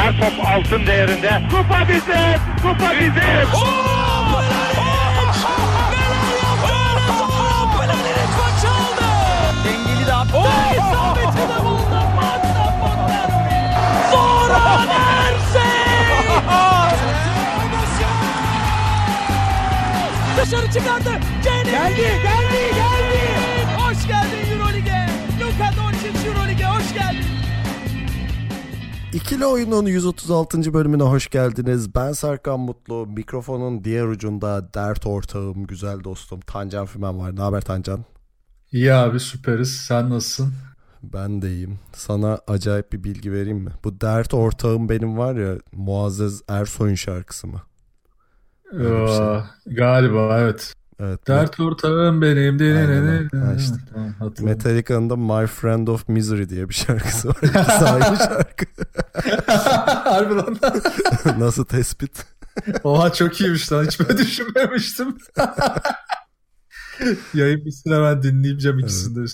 Her top altın değerinde. Kupa bizim! Kupa bizim! Melli çaldı! Dengeli de attı. İsabeti de buldu. Zoran Ersoy! Dışarı çıkardı. Geldi. Hoş geldin Euroleague'e. Luka Doncic Euroleague'e hoş geldin. İkili Oyun'un 136. bölümüne hoş geldiniz. Ben Serkan Mutlu. Mikrofonun diğer ucunda dert ortağım, güzel dostum Tancan Fümen var. Ne haber Tancan? İyi abi, süperiz. Sen nasılsın? Ben de iyiyim. Sana acayip bir bilgi vereyim mi? Bu dert ortağım benim var ya, Muazzez Ersoy'un şarkısı mı? Galiba evet. Dert ortağım benim. İşte. Metallica'nın da My Friend of Misery diye bir şarkısı var. Sahi şarkı. Harbiden. Nasıl tespit? Oha, çok iyiymiş lan. Hiç böyle düşünmemiştim. Yayın bitsin hemen dinleyeceğim ikisini de.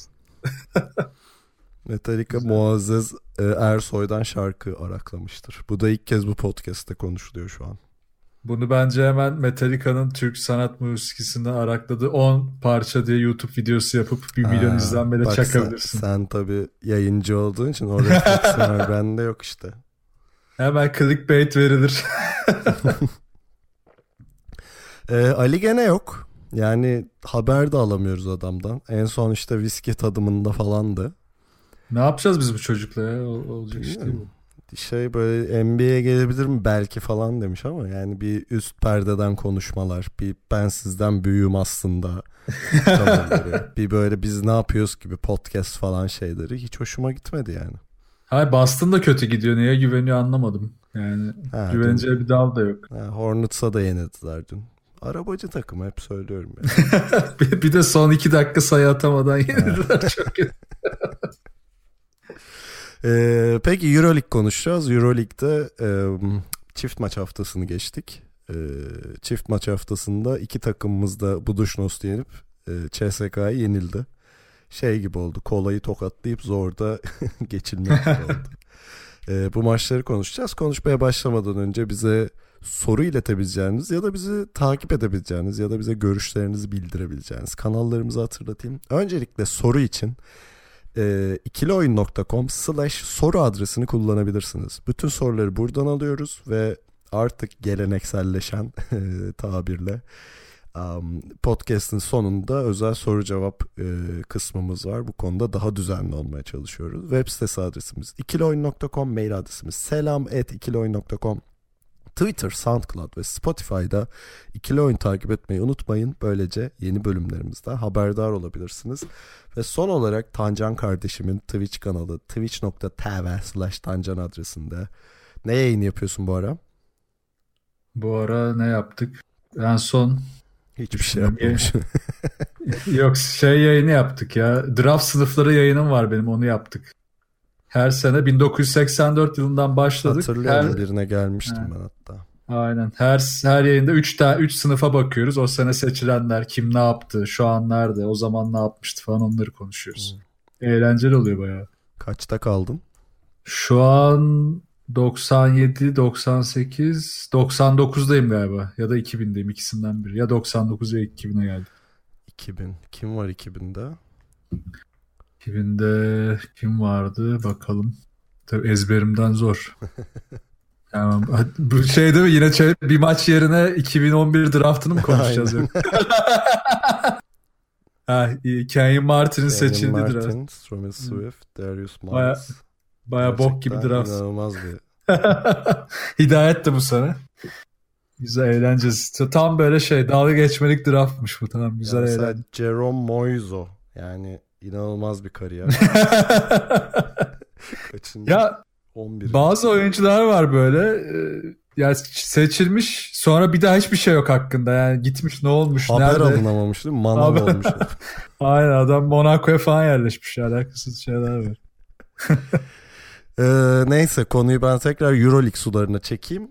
Metallica Muazzez Ersoy'dan şarkı araklamıştır. Bu da ilk kez bu podcast'te konuşuluyor şu an. Bunu bence hemen Metallica'nın Türk sanat müziğinden arakladığı 10 parça diye YouTube videosu yapıp 1 milyon izlenmeyle çakabilirsin. Sen tabii yayıncı olduğun için orada kısımlar bende yok işte. Hemen clickbait verilir. Ali gene yok. Yani haber de alamıyoruz adamdan. En son işte viski tadımında falandı. Ne yapacağız biz bu çocukla ya? Olacak iş değil mi? Şey böyle NBA'ye gelebilir mi belki falan demiş ama yani bir üst perdeden konuşmalar, bir ben sizden büyüğüm aslında bir böyle biz ne yapıyoruz gibi podcast falan şeyleri hiç hoşuma gitmedi yani. Hayır, Boston da kötü gidiyor, neye güveniyor anlamadım yani, güveneceği bir dal da yok. Hornets'a da yenildiler dün. Arabacı takım, hep söylüyorum yani. Bir de son 2 dakika sayı atamadan yenildiler, çok kötü. Peki Euroleague konuşacağız. Euroleague'de çift maç haftasını geçtik. Çift maç haftasında iki takımımız da Budućnost'u yenip CSKA'ya yenildi. Şey gibi oldu, kolayı tokatlayıp zorda geçilmek gibi oldu. Bu maçları konuşacağız. Konuşmaya başlamadan önce bize soru iletebileceğiniz ya da bizi takip edebileceğiniz ya da bize görüşlerinizi bildirebileceğiniz kanallarımızı hatırlatayım. Öncelikle soru için ikilioyun.com/soru adresini kullanabilirsiniz. Bütün soruları buradan alıyoruz ve artık gelenekselleşen tabirle podcast'ın sonunda özel soru cevap kısmımız var. Bu konuda daha düzenli olmaya çalışıyoruz. Web sitesi adresimiz ikilioyun.com, mail adresimiz selam@ikilioyun.com. Twitter, SoundCloud ve Spotify'da ikili oyun takip etmeyi unutmayın. Böylece yeni bölümlerimizden haberdar olabilirsiniz. Ve son olarak Tancan kardeşimin Twitch kanalı twitch.tv/tancan adresinde. Ne yayın yapıyorsun bu ara? Bu ara ne yaptık? En son hiçbir şey yapmamışım. Yok, şey yayını yaptık ya. Draft sınıfları yayınım var benim, onu yaptık. Her sene 1984 yılından başladık. Hatırlıyorum, birine gelmiştim ben hatta. Aynen. Her yayında 3 sınıfa bakıyoruz. O sene seçilenler, kim ne yaptı, şu an nerede, o zaman ne yapmıştı falan, onları konuşuyoruz. Eğlenceli oluyor bayağı. Kaçta kaldın? Şu an 97, 98, 99'dayım galiba. Ya da 2000'deyim, ikisinden biri. Ya 99 ya 2000'e geldim. 2000. Kim var 2000'de? 2000'de kim vardı bakalım. Tabii ezberimden zor. Yani bu şey değil mi? Yine bir maç yerine 2011 draftını mı konuşacağız? Kenyon Martin'in seçildi draft. Kenyon Martin, Stromil Swift, Darius Miles. Baya bok gibi draft. İnanılmaz bir. Hidayet de bu sene. Güzel, eğlencesiz. Tam böyle şey, dalga geçmelik draftmış bu. Tamam, güzel eğlenceli. Mesela Jerome Moizo yani. İnanılmaz bir kariyer. Ya 11. Bazı oyuncular var böyle yani seçilmiş, sonra bir daha hiçbir şey yok hakkında. Yani gitmiş, ne olmuş, haber nerede? Haber alınamamış değil mi? Manav olmuş. Aynen, adam Monaco'ya falan yerleşmiş. Alakasız şeyler var. Neyse, konuyu ben tekrar Euroleague sularına çekeyim.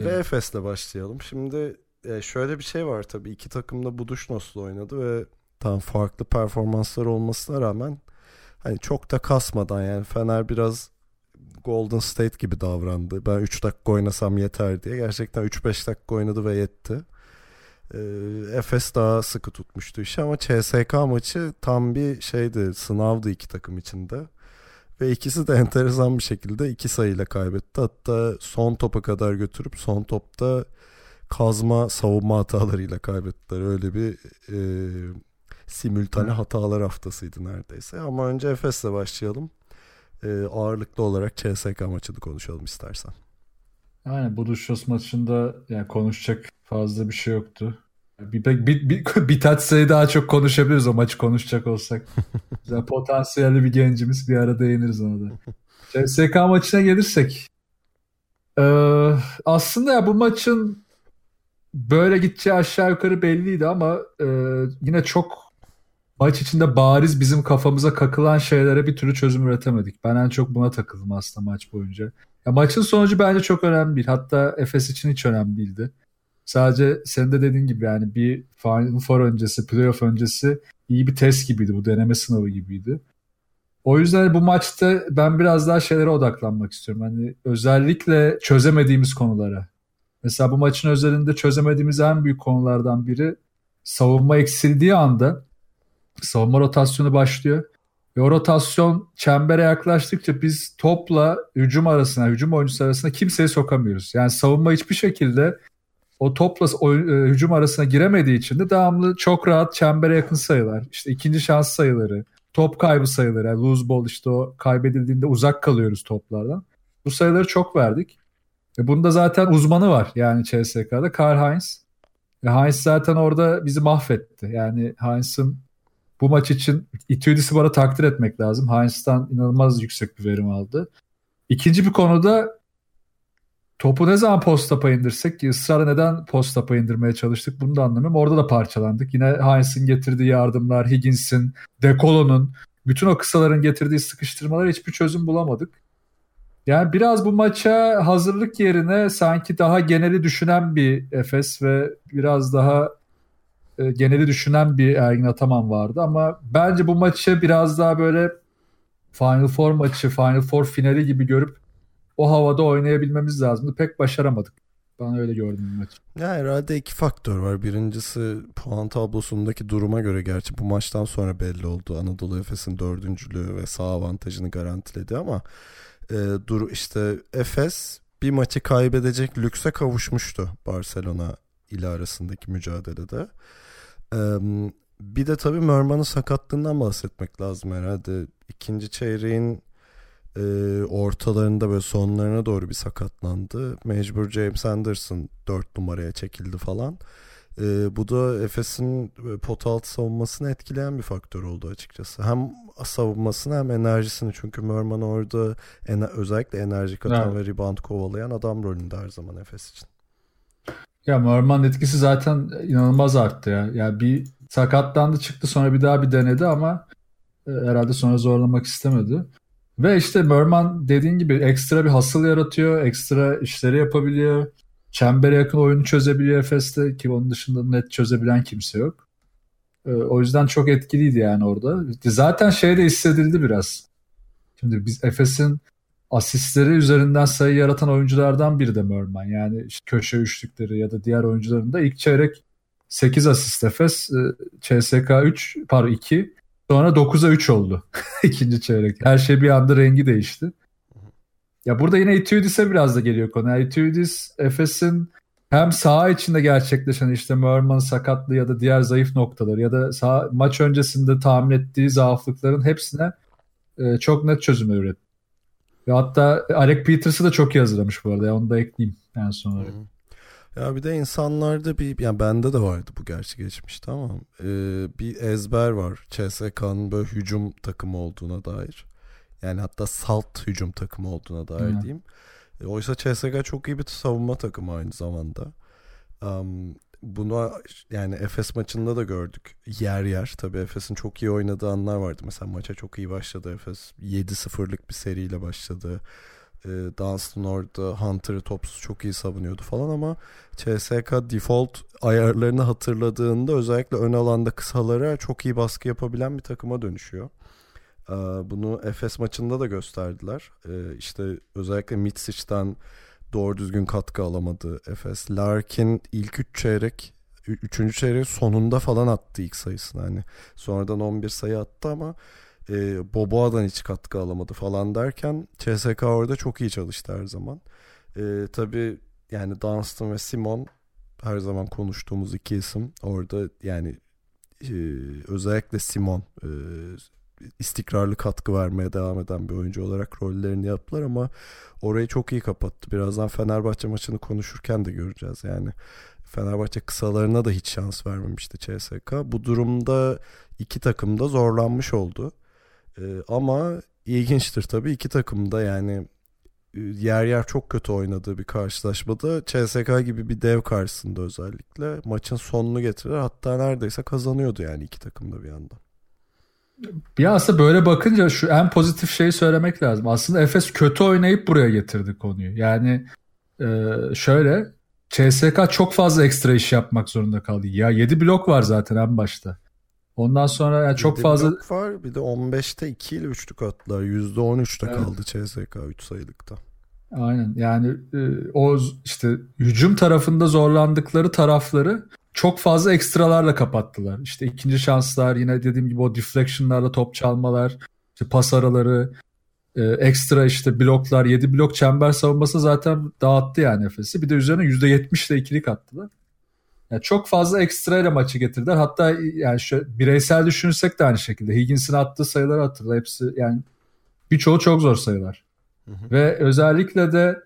Ve Efes'le başlayalım. Şimdi şöyle bir şey var tabii. İki takım da Budućnost'la oynadı ve tam farklı performanslar olmasına rağmen hani çok da kasmadan, yani Fener biraz Golden State gibi davrandı. Ben 3 dakika oynasam yeter diye. Gerçekten 3-5 dakika oynadı ve yetti. Efes daha sıkı tutmuştu işi ama CSK maçı tam bir şeydi, sınavdı iki takım içinde. Ve ikisi de enteresan bir şekilde 2 sayıyla kaybetti. Hatta son topa kadar götürüp son topta kazma savunma hatalarıyla kaybettiler. Öyle bir simültane hatalar haftasıydı neredeyse. Ama önce Efes'le başlayalım. Ağırlıklı olarak CSK maçını konuşalım istersen. Yani Budućnost maçında yani konuşacak fazla bir şey yoktu. Birkaç sayı daha çok konuşabiliriz o maçı konuşacak olsak. Yani potansiyelli bir gencimiz, bir ara değiniriz ona da. CSK maçına gelirsek. Aslında ya bu maçın böyle gideceği aşağı yukarı belliydi ama yine çok maç içinde bariz bizim kafamıza kakılan şeylere bir türlü çözüm üretemedik. Ben en çok buna takıldım aslında maç boyunca. Ya maçın sonucu bence çok önemli değil. Hatta Efes için hiç önemli değildi. Sadece senin de dediğin gibi yani bir Final Four öncesi, playoff öncesi iyi bir test gibiydi. Bu deneme sınavı gibiydi. O yüzden bu maçta ben biraz daha şeylere odaklanmak istiyorum. Hani özellikle çözemediğimiz konulara. Mesela bu maçın özelinde çözemediğimiz en büyük konulardan biri savunma eksildiği anda savunma rotasyonu başlıyor. Ve o rotasyon çembere yaklaştıkça biz topla hücum oyuncusu arasına kimseyi sokamıyoruz. Yani savunma hiçbir şekilde o topla hücum arasına giremediği için de devamlı çok rahat çembere yakın sayılar, işte ikinci şans sayıları, top kaybı sayıları, yani loose ball işte o kaybedildiğinde uzak kalıyoruz toplardan. Bu sayıları çok verdik. Bunda zaten uzmanı var yani CSKA'da Hines. Hines zaten orada bizi mahvetti. Yani Hines'ın bu maç için İtüdis'i bana takdir etmek lazım. Hines'tan inanılmaz yüksek bir verim aldı. İkinci bir konuda topu ne zaman post-up'a indirsek ki ısrarla neden post-up'a indirmeye çalıştık bunu da anlamıyorum. Orada da parçalandık. Yine Hines'in getirdiği yardımlar, Higgins'in, Dekolo'nun, bütün o kısaların getirdiği sıkıştırmalara hiçbir çözüm bulamadık. Yani biraz bu maça hazırlık yerine sanki daha geneli düşünen bir Efes ve biraz daha geneli düşünen bir Ergin Ataman vardı ama bence bu maçı biraz daha böyle Final Four maçı, Final Four finali gibi görüp o havada oynayabilmemiz lazımdı. Pek başaramadık. Ben öyle gördüm bu maçı. Ya herhalde 2 faktör var. Birincisi puan tablosundaki duruma göre gerçi bu maçtan sonra belli oldu. Anadolu Efes'in 4.'lüğü ve saha avantajını garantiledi ama işte Efes bir maçı kaybedecek lükse kavuşmuştu Barcelona ile arasındaki mücadelede. Bir de tabii Merman'ın sakatlığından bahsetmek lazım herhalde. İkinci çeyreğin ortalarında böyle sonlarına doğru bir sakatlandı. Mecbur James Anderson 4 numaraya çekildi falan. Bu da Efes'in pota altı savunmasını etkileyen bir faktör oldu açıkçası. Hem savunmasını hem enerjisini. Çünkü Merman orada özellikle enerji katan ve rebound kovalayan adam rolünde her zaman Efes için. Ya Merman'ın etkisi zaten inanılmaz arttı ya. Yani bir sakatlandı çıktı sonra bir daha bir denedi ama herhalde sonra zorlamak istemedi. Ve işte Merman dediğin gibi ekstra bir hasıl yaratıyor. Ekstra işleri yapabiliyor. Çembere yakın oyunu çözebiliyor Efes'te ki onun dışında net çözebilen kimse yok. O yüzden çok etkiliydi yani orada. Zaten şey de hissedildi biraz. Şimdi biz Efes'in asistleri üzerinden sayı yaratan oyunculardan biri de Merman. Yani işte köşe üçlükleri ya da diğer oyuncuların da ilk çeyrek 8 asist Efes, CSK 2, sonra 9'a 3 oldu ikinci çeyrek. Her şey bir anda rengi değişti. Ya burada yine Itudis'e biraz da geliyor konu. Yani Itudis, Efes'in hem saha içinde gerçekleşen işte Merman sakatlığı ya da diğer zayıf noktaları ya da maç öncesinde tahmin ettiği zaaflıkların hepsine çok net çözümler üretti. Ve hatta Alec Peters'ı da çok iyi hazırlamış bu arada. Yani onu da ekleyeyim en son olarak. Ya bir de insanlarda yani bende de vardı bu gerçi geçmişte ama bir ezber var. CSK'nın böyle hücum takımı olduğuna dair. Yani hatta salt hücum takımı olduğuna dair diyeyim. Oysa CSK çok iyi bir savunma takımı aynı zamanda. Bunu yani Efes maçında da gördük. Yer yer tabii Efes'in çok iyi oynadığı anlar vardı. Mesela maça çok iyi başladı Efes. 7-0'lık bir seriyle başladı. Dunston orada Hunter'ı topsuz çok iyi savunuyordu falan ama CSK default ayarlarını hatırladığında özellikle ön alanda kısalara çok iyi baskı yapabilen bir takıma dönüşüyor. Bunu Efes maçında da gösterdiler. İşte özellikle Mitsic'den doğru düzgün katkı alamadı Efes. Larkin ilk 3. çeyrek sonunda falan attı ilk sayısını. Hani sonradan 11 sayı attı ama Boboa'dan hiç katkı alamadı falan derken CSKA orada çok iyi çalıştı her zaman. Tabii yani Dunston ve Simon her zaman konuştuğumuz iki isim orada, yani özellikle Simon istikrarlı katkı vermeye devam eden bir oyuncu olarak rollerini yaptılar ama orayı çok iyi kapattı. Birazdan Fenerbahçe maçını konuşurken de göreceğiz yani. Fenerbahçe kısalarına da hiç şans vermemişti CSK. Bu durumda iki takım da zorlanmış oldu. Ama ilginçtir tabii, iki takım da yani yer yer çok kötü oynadığı bir karşılaşmada CSK gibi bir dev karşısında özellikle maçın sonunu getirir. Hatta neredeyse kazanıyordu yani iki takım da bir yandan. Ya aslında böyle bakınca şu en pozitif şeyi söylemek lazım. Aslında Efes kötü oynayıp buraya getirdi konuyu. Yani şöyle, CSK çok fazla ekstra iş yapmak zorunda kaldı. Ya 7 blok var zaten en başta. Ondan sonra yani çok fazla... 7 blok var, bir de 15'te 2 ile 3'lük attılar. %13'te evet. Kaldı CSK 3 sayılıkta. Aynen yani o işte hücum tarafında zorlandıkları tarafları çok fazla ekstralarla kapattılar. İşte ikinci şanslar, yine dediğim gibi o deflection'larla top çalmalar, işte pas araları, ekstra işte bloklar, 7 blok çember savunması zaten dağıttı yani Efes'i. Bir de üzerine %70 ile ikilik attılar. Yani çok fazla ekstra ile maçı getirdiler. Hatta yani şöyle, bireysel düşünürsek de aynı şekilde Higgins'in attığı sayıları hatırla. Hepsi yani birçoğu çok zor sayılar. Hı hı. Ve özellikle de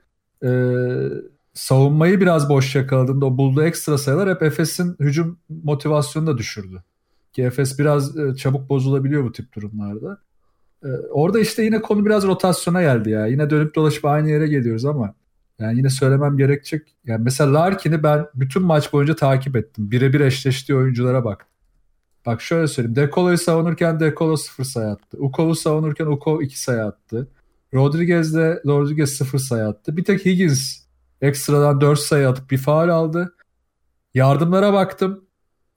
savunmayı biraz boş yakaladığında o bulduğu ekstra sayılar hep Efes'in hücum motivasyonunu da düşürdü. Ki Efes biraz çabuk bozulabiliyor bu tip durumlarda. Orada işte yine konu biraz rotasyona geldi ya. Yine dönüp dolaşıp aynı yere geliyoruz ama yani yine söylemem gerekecek. Yani mesela Larkin'i ben bütün maç boyunca takip ettim. Birebir eşleştiği oyunculara baktım. Bak şöyle söyleyeyim. Dekolo'yu savunurken Dekolo 0 sayı attı. Ukov'u savunurken Ukov 2 sayı attı. Rodriguez de Rodriguez 0 sayı attı. Bir tek Higgins ekstradan 4 sayı atıp bir faul aldı. Yardımlara baktım.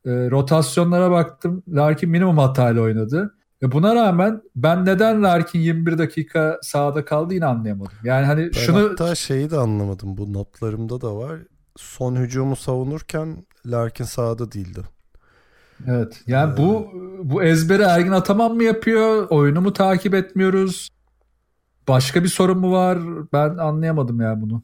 Rotasyonlara baktım. Larkin minimum hatayla oynadı. Ve buna rağmen ben neden Larkin 21 dakika sahada kaldı yine anlayamadım. Yani hani ben şunu... Hatta şeyi de anlamadım. Bu notlarımda da var. Son hücumu savunurken Larkin sahada değildi. Evet. Yani bu ezberi Ergin Ataman mı yapıyor? Oyunu mu takip etmiyoruz? Başka bir sorun mu var? Ben anlayamadım yani bunu.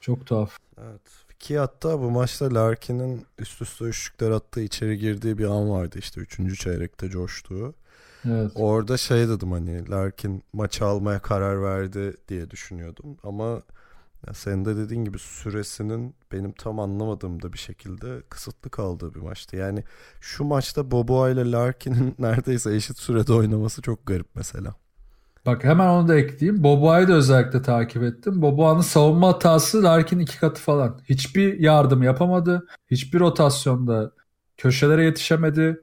Çok tuhaf. Evet. Ki hatta bu maçta Larkin'in üst üste üçlükler attığı, içeri girdiği bir an vardı işte. 3. çeyrekte coştuğu. Evet. Orada şey dedim, hani Larkin maçı almaya karar verdi diye düşünüyordum. Ama senin de dediğin gibi süresinin benim tam anlamadığımda bir şekilde kısıtlı kaldığı bir maçtı. Yani şu maçta Boboa ile Larkin'in neredeyse eşit sürede oynaması çok garip mesela. Bak hemen onu da ekleyeyim. Boboa'yı da özellikle takip ettim. Boboa'nın savunma hatası Larkin 2 katı falan. Hiçbir yardım yapamadı. Hiçbir rotasyonda köşelere yetişemedi.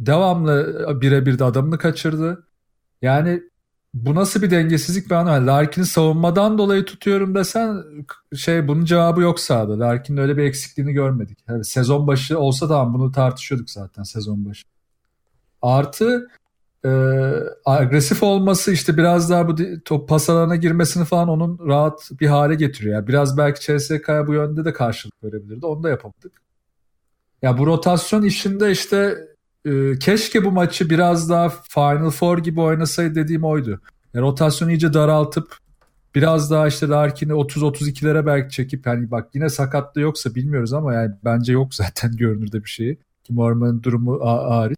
Devamlı birebir de adamını kaçırdı. Yani bu nasıl bir dengesizlik ben anlamadım. Larkin'i savunmadan dolayı tutuyorum desen bunun cevabı yok sahada. Larkin'in öyle bir eksikliğini görmedik. Yani sezon başı olsa tamam, bunu tartışıyorduk zaten sezon başı. Artı agresif olması, işte biraz daha bu top pas alanına girmesini falan onun rahat bir hale getiriyor. Yani biraz belki CSK'ya bu yönde de karşılık verebilirdi. Onu da yapamadık. Ya bu rotasyon işinde işte keşke bu maçı biraz daha Final Four gibi oynasaydı dediğim oydu. Yani rotasyonu iyice daraltıp biraz daha işte Larkin'i 30-32'lere belki çekip, yani bak yine sakatlığı yoksa bilmiyoruz ama yani bence yok zaten görünürde bir şeyi. Ki Morman'ın durumu hariç.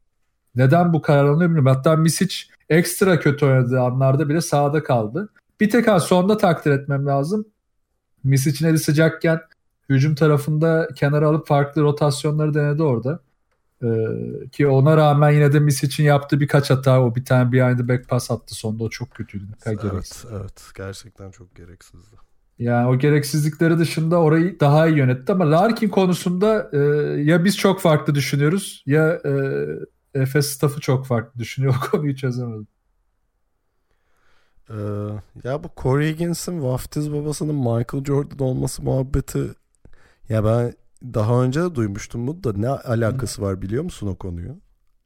Neden bu karar alınıyor bilmiyorum. Hatta Misic ekstra kötü oynadığı anlarda bile sahada kaldı. Bir tek sonda takdir etmem lazım. Misic'in eli sıcakken hücum tarafında kenara alıp farklı rotasyonları denedi orada. Ki ona rağmen yine de Misic'in yaptığı birkaç hata, o bir tane behind the back pass attı sonda, o çok kötüydü. Evet, gerçekten çok gereksizdi. Yani o gereksizlikleri dışında orayı daha iyi yönetti ama Larkin konusunda ya biz çok farklı düşünüyoruz ya Efes staff'ı çok farklı düşünüyor. O konuyu çözemedim. Ya bu Corey Higgins'in vaftiz babasının Michael Jordan olması muhabbeti, ya ben daha önce de duymuştum bunu da, ne alakası var biliyor musun o konuyu?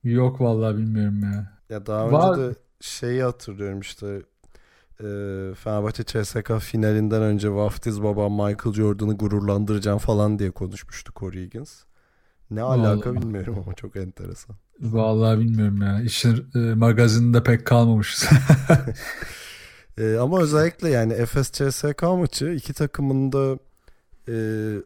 Yok vallahi bilmiyorum ya. Ya daha önce de şeyi hatırlıyorum işte. Fenerbahçe CSKA finalinden önce vaftiz babam Michael Jordan'ı gururlandıracağım falan diye konuşmuştuk o Higgins. Ne vallahi alaka bilmiyorum ama çok enteresan. Vallahi bilmiyorum ya. İşin magazininde pek kalmamışız. Ama özellikle yani Efes CSK maçı iki takımın da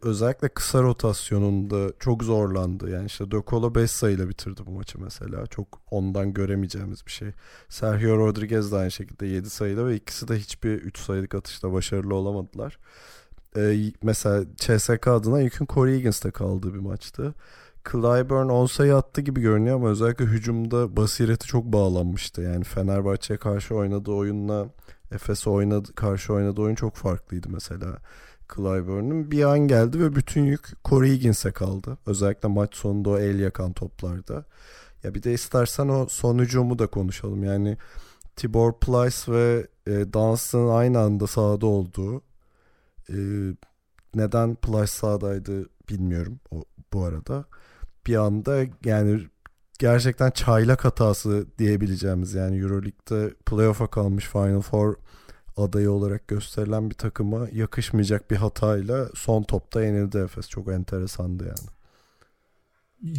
özellikle kısa rotasyonunda çok zorlandı. Yani işte De Colo 5 sayıyla bitirdi bu maçı mesela. Çok ondan göremeyeceğimiz bir şey. Sergio Rodriguez de aynı şekilde 7 sayıyla ve ikisi de hiçbir 3 sayılık atışta başarılı olamadılar. Mesela CSK adına yükün Corey Higgins'te kaldığı bir maçtı. Clyburn 10 sayı attı gibi görünüyor ama özellikle hücumda basireti çok bağlanmıştı. Yani Fenerbahçe'ye karşı oynadığı oyunla Efes'e karşı oynadığı oyun çok farklıydı mesela. Clyburn'un bir an geldi ve bütün yük Corey Higgins'e kaldı. Özellikle maç sonunda o el yakan toplarda. Ya bir de istersen o son hücumu da konuşalım. Yani Tibor Plyce ve Dunston'ın aynı anda sahada olduğu. Neden Plyce sahadaydı bilmiyorum bu arada. Bir anda yani gerçekten çaylak hatası diyebileceğimiz yani Euroleague'de playoff'a kalmış Final Four adayı olarak gösterilen bir takıma yakışmayacak bir hatayla son topta yenildi Efes. Çok enteresandı yani.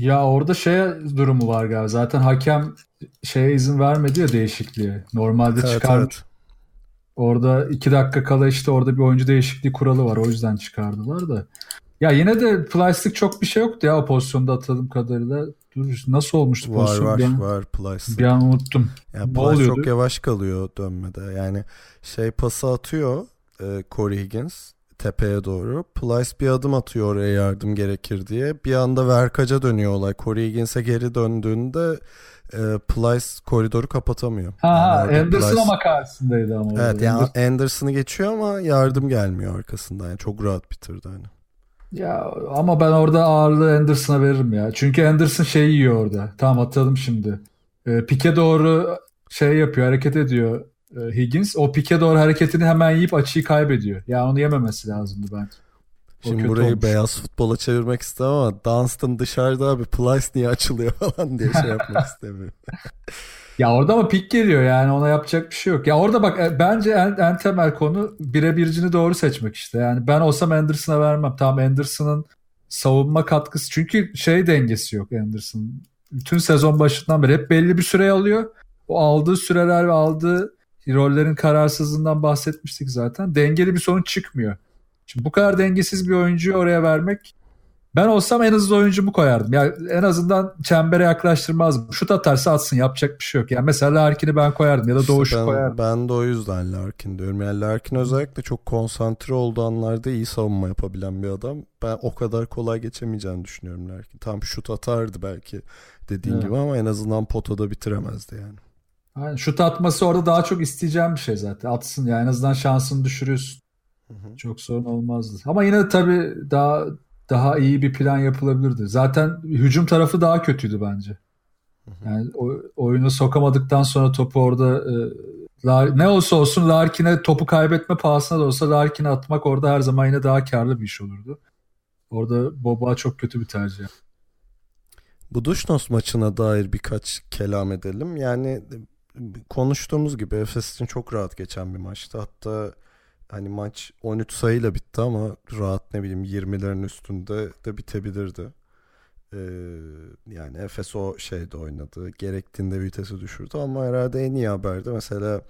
Ya orada şey durumu var galiba. Zaten hakem şeye izin vermedi ya değişikliğe. Normalde evet, çıkarmış. Evet. Orada 2 dakika kala işte orada bir oyuncu değişikliği kuralı var. O yüzden çıkardılar da. Ya yine de plastik çok bir şey yoktu ya o pozisyonda atladığım kadarıyla. Dur, nasıl olmuştu pozisyon? Var plastik. Bir an unuttum. Yani plastik çok yavaş kalıyor dönmede. Yani şey pası atıyor Corey Higgins tepeye doğru. Plyce bir adım atıyor oraya yardım gerekir diye. Bir anda verkaca dönüyor olay. Corey Higgins'e geri döndüğünde Plyce koridoru kapatamıyor. Ha, yani Anderson ama karşısındaydı ama. Evet yani Anderson'ı geçiyor ama yardım gelmiyor arkasından. Yani çok rahat bitirdi hani. Ya ama ben orada ağırlığı Anderson'a veririm ya. Çünkü Anderson şey yiyor orada. Tamam hatırladım şimdi. Pike doğru şey yapıyor, hareket ediyor Higgins. O pike doğru hareketini hemen yiyip açıyı kaybediyor. Yani onu yememesi lazımdı bence. O şimdi burayı olmuş. Beyaz futbola çevirmek istemem ama Dunston dışarıda abi Plyce niye açılıyor falan diye şey yapmak istemiyorum. Ya orada ama pik geliyor yani ona yapacak bir şey yok. Ya orada bak bence en temel konu birebircini doğru seçmek işte. Yani ben olsam Anderson'a vermem. Tamam Anderson'ın savunma katkısı. Çünkü şey dengesi yok Anderson'ın. Bütün sezon başından beri hep belli bir süre alıyor. O aldığı süreler ve aldığı rollerin kararsızlığından bahsetmiştik zaten. Dengeli bir sonuç çıkmıyor. Şimdi bu kadar dengesiz bir oyuncuyu oraya vermek... Ben olsam en hızlı oyuncumu koyardım. Yani en azından çembere yaklaştırmazdım. Şut atarsa atsın yapacak bir şey yok. Yani mesela Larkin'i ben koyardım ya da işte Doğuş'u koyardım. Ben de o yüzden Larkin diyorum. Yani Larkin özellikle çok konsantre olduğu anlarda iyi savunma yapabilen bir adam. Ben o kadar kolay geçemeyeceğini düşünüyorum Larkin. Tam şut atardı belki dediğin gibi ama en azından potada bitiremezdi yani. Yani şut atması orada daha çok isteyeceğim bir şey zaten. Atsın yani en azından şansını düşürürsün. Hı-hı. Çok sorun olmazdı. Ama yine de tabii daha iyi bir plan yapılabilirdi. Zaten hücum tarafı daha kötüydü bence. Yani oyunu sokamadıktan sonra topu orada ne olsa olsun Larkin'e topu kaybetme pahasına da olsa Larkin'e atmak orada her zaman yine daha karlı bir iş olurdu. Orada Boba çok kötü bir tercih. Budućnost maçına dair birkaç kelam edelim. Yani konuştuğumuz gibi Efes için çok rahat geçen bir maçtı. Hatta hani maç 13 sayıyla bitti ama rahat ne bileyim 20'lerin üstünde de bitebilirdi. Yani Efes o şeyde oynadı. Gerektiğinde vitesi düşürdü ama herhalde en iyi haberdi. Mesela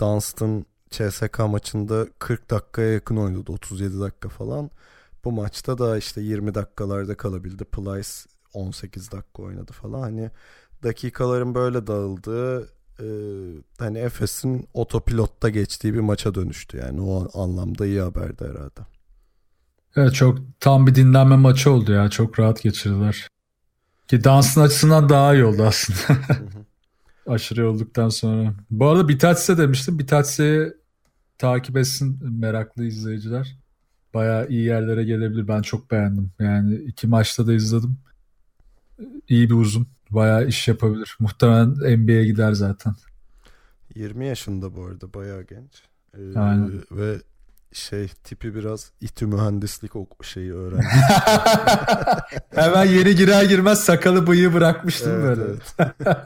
Dunston CSK maçında 40 dakikaya yakın oynadı. 37 dakika falan. Bu maçta da işte 20 dakikalarda kalabildi. Plyce 18 dakika oynadı falan. Hani dakikaların böyle dağıldığı hani Efes'in otopilotta geçtiği bir maça dönüştü. Yani o anlamda iyi haberdi herhalde. Evet çok tam bir dinlenme maçı oldu ya. Çok rahat geçirdiler. Ki dansın açısından daha iyi oldu aslında. Aşırı olduktan sonra. Bu arada Bitatsi'ye demiştim. Bitatsi'yi takip etsin meraklı izleyiciler. Bayağı iyi yerlere gelebilir. Ben çok beğendim. Yani 2 maçta da izledim. İyi bir uzun. Bayağı iş yapabilir. Muhtemelen NBA'ye gider zaten. 20 yaşında bu arada. Bayağı genç. Ve tipi biraz İTÜ mühendislik o şeyi öğrendim. Hemen yeni girer girmez sakalı bıyığı bırakmıştım, evet, böyle. Evet.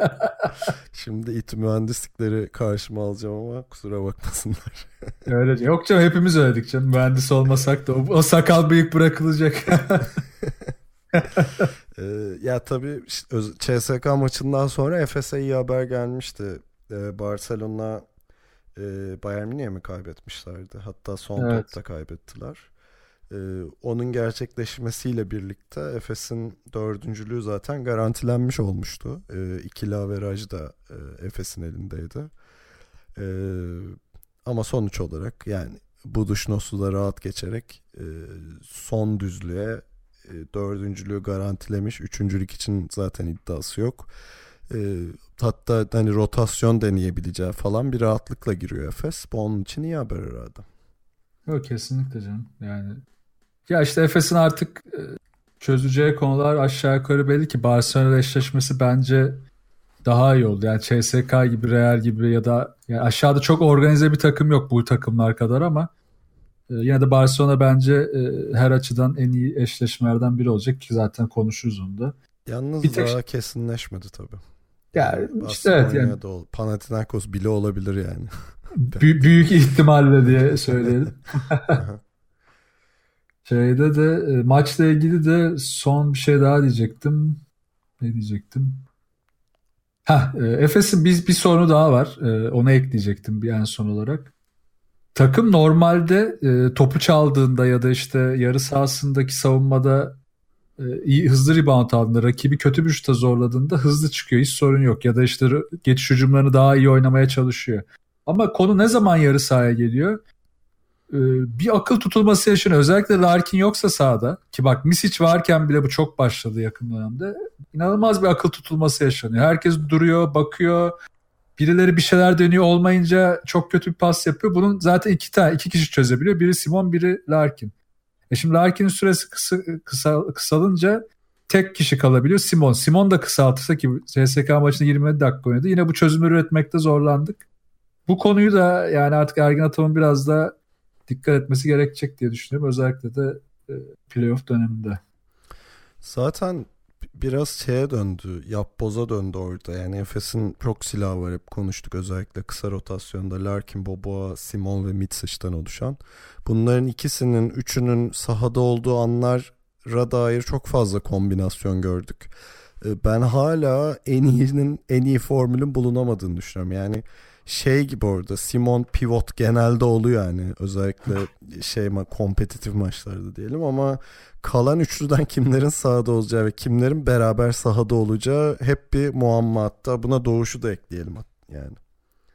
Şimdi İTÜ mühendislikleri karşıma alacağım ama kusura bakmasınlar. Öyle, yok canım, hepimiz öyledik canım. Mühendis olmasak da o sakal bıyık bırakılacak. Ya tabii CSK maçından sonra Efes'e iyi haber gelmişti. Barcelona Bayern Münih'e mi kaybetmişlerdi? Hatta son topta kaybettiler. Onun gerçekleşmesiyle birlikte Efes'in dördüncülüğü zaten garantilenmiş olmuştu. İkili averaj da Efes'in elindeydi. Ama sonuç olarak yani Budućnost'u da rahat geçerek son düzlüğe dördüncülüğü garantilemiş. Üçüncülük için zaten iddiası yok. Hatta hani rotasyon deneyebileceği falan bir rahatlıkla giriyor Efes. Bu onun için iyi haber herhalde. Yok, kesinlikle canım. Yani ya işte Efes'in artık çözeceği konular aşağı yukarı belli ki Barcelona eşleşmesi bence daha iyi oldu. Yani CSKA gibi, Real gibi ya da yani aşağıda çok organize bir takım yok bu takımlar kadar ama yine de Barcelona bence her açıdan en iyi eşleşmelerden biri olacak ki zaten konuşuruz onu da. Yalnız bir daha kesinleşmedi tabii. Yani işte evet yani. Panathinaikos bile olabilir yani. Büyük ihtimalle diye söyleyelim. Şeyde de maçla ilgili de son bir şey daha diyecektim. Ne diyecektim? Efes'in bir sorunu daha var. Ona ekleyecektim bir en son olarak. Takım normalde topu çaldığında ya da işte yarı sahasındaki savunmada iyi hızlı rebound aldığında, rakibi kötü bir şuta zorladığında hızlı çıkıyor. Hiç sorun yok. Ya da işte geçiş hücumlarını daha iyi oynamaya çalışıyor. Ama konu ne zaman yarı sahaya geliyor? Bir akıl tutulması yaşanıyor. Özellikle Larkin yoksa sahada, ki bak Misic varken bile bu çok başladı yakın dönemde. İnanılmaz bir akıl tutulması yaşanıyor. Herkes duruyor, bakıyor. Birileri bir şeyler dönüyor, olmayınca çok kötü bir pas yapıyor. Bunun zaten iki kişi çözebiliyor. Biri Simon, biri Larkin. Şimdi Larkin'in süresi kısalınca tek kişi kalabiliyor. Simon da kısaltırsa, ki CSK maçında 20 dakika oynadı. Yine bu çözümleri üretmekte zorlandık. Bu konuyu da yani artık Ergin Ataman'ın biraz da dikkat etmesi gerekecek diye düşünüyorum. Özellikle de playoff döneminde. Zaten biraz şeye döndü, yapboza döndü orada. Yani Efes'in çok silahı var, hep konuştuk. Özellikle kısa rotasyonda Larkin, Boboa, Simon ve Mitsic'ten oluşan. Bunların ikisinin, üçünün sahada olduğu anlara dair çok fazla kombinasyon gördük. Ben hala en iyi formülün bulunamadığını düşünüyorum. Yani şey gibi orada Simon pivot genelde oluyor yani, özellikle kompetitif maçlarda diyelim, ama kalan üçlüden kimlerin sahada olacağı ve kimlerin beraber sahada olacağı hep bir muamma. Hatta buna Doğuş'u da ekleyelim yani.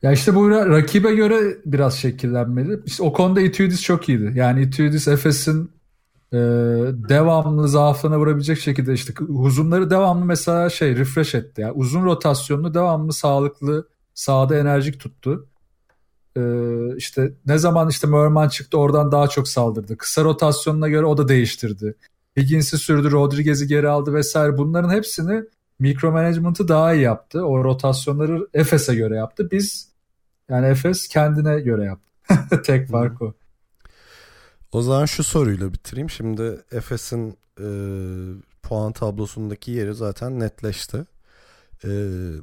Ya işte bu rakibe göre biraz şekillenmeli. İşte o konuda İtüdis çok iyiydi. Yani İtüdis Efes'in devamlı zaaflarına vurabilecek şekilde işte uzunları devamlı mesela refresh etti. Yani uzun rotasyonunu devamlı sağlıklı, sahada enerjik tuttu. İşte ne zaman işte Merman çıktı, oradan daha çok saldırdı. Kısa rotasyonuna göre o da değiştirdi. Higgins'i sürdü, Rodriguez'i geri aldı vesaire. Bunların hepsini mikromanagement'ı daha iyi yaptı. O rotasyonları Efes'e göre yaptı. Efes kendine göre yaptı. Tek fark o. O zaman şu soruyla bitireyim. Şimdi Efes'in puan tablosundaki yeri zaten netleşti.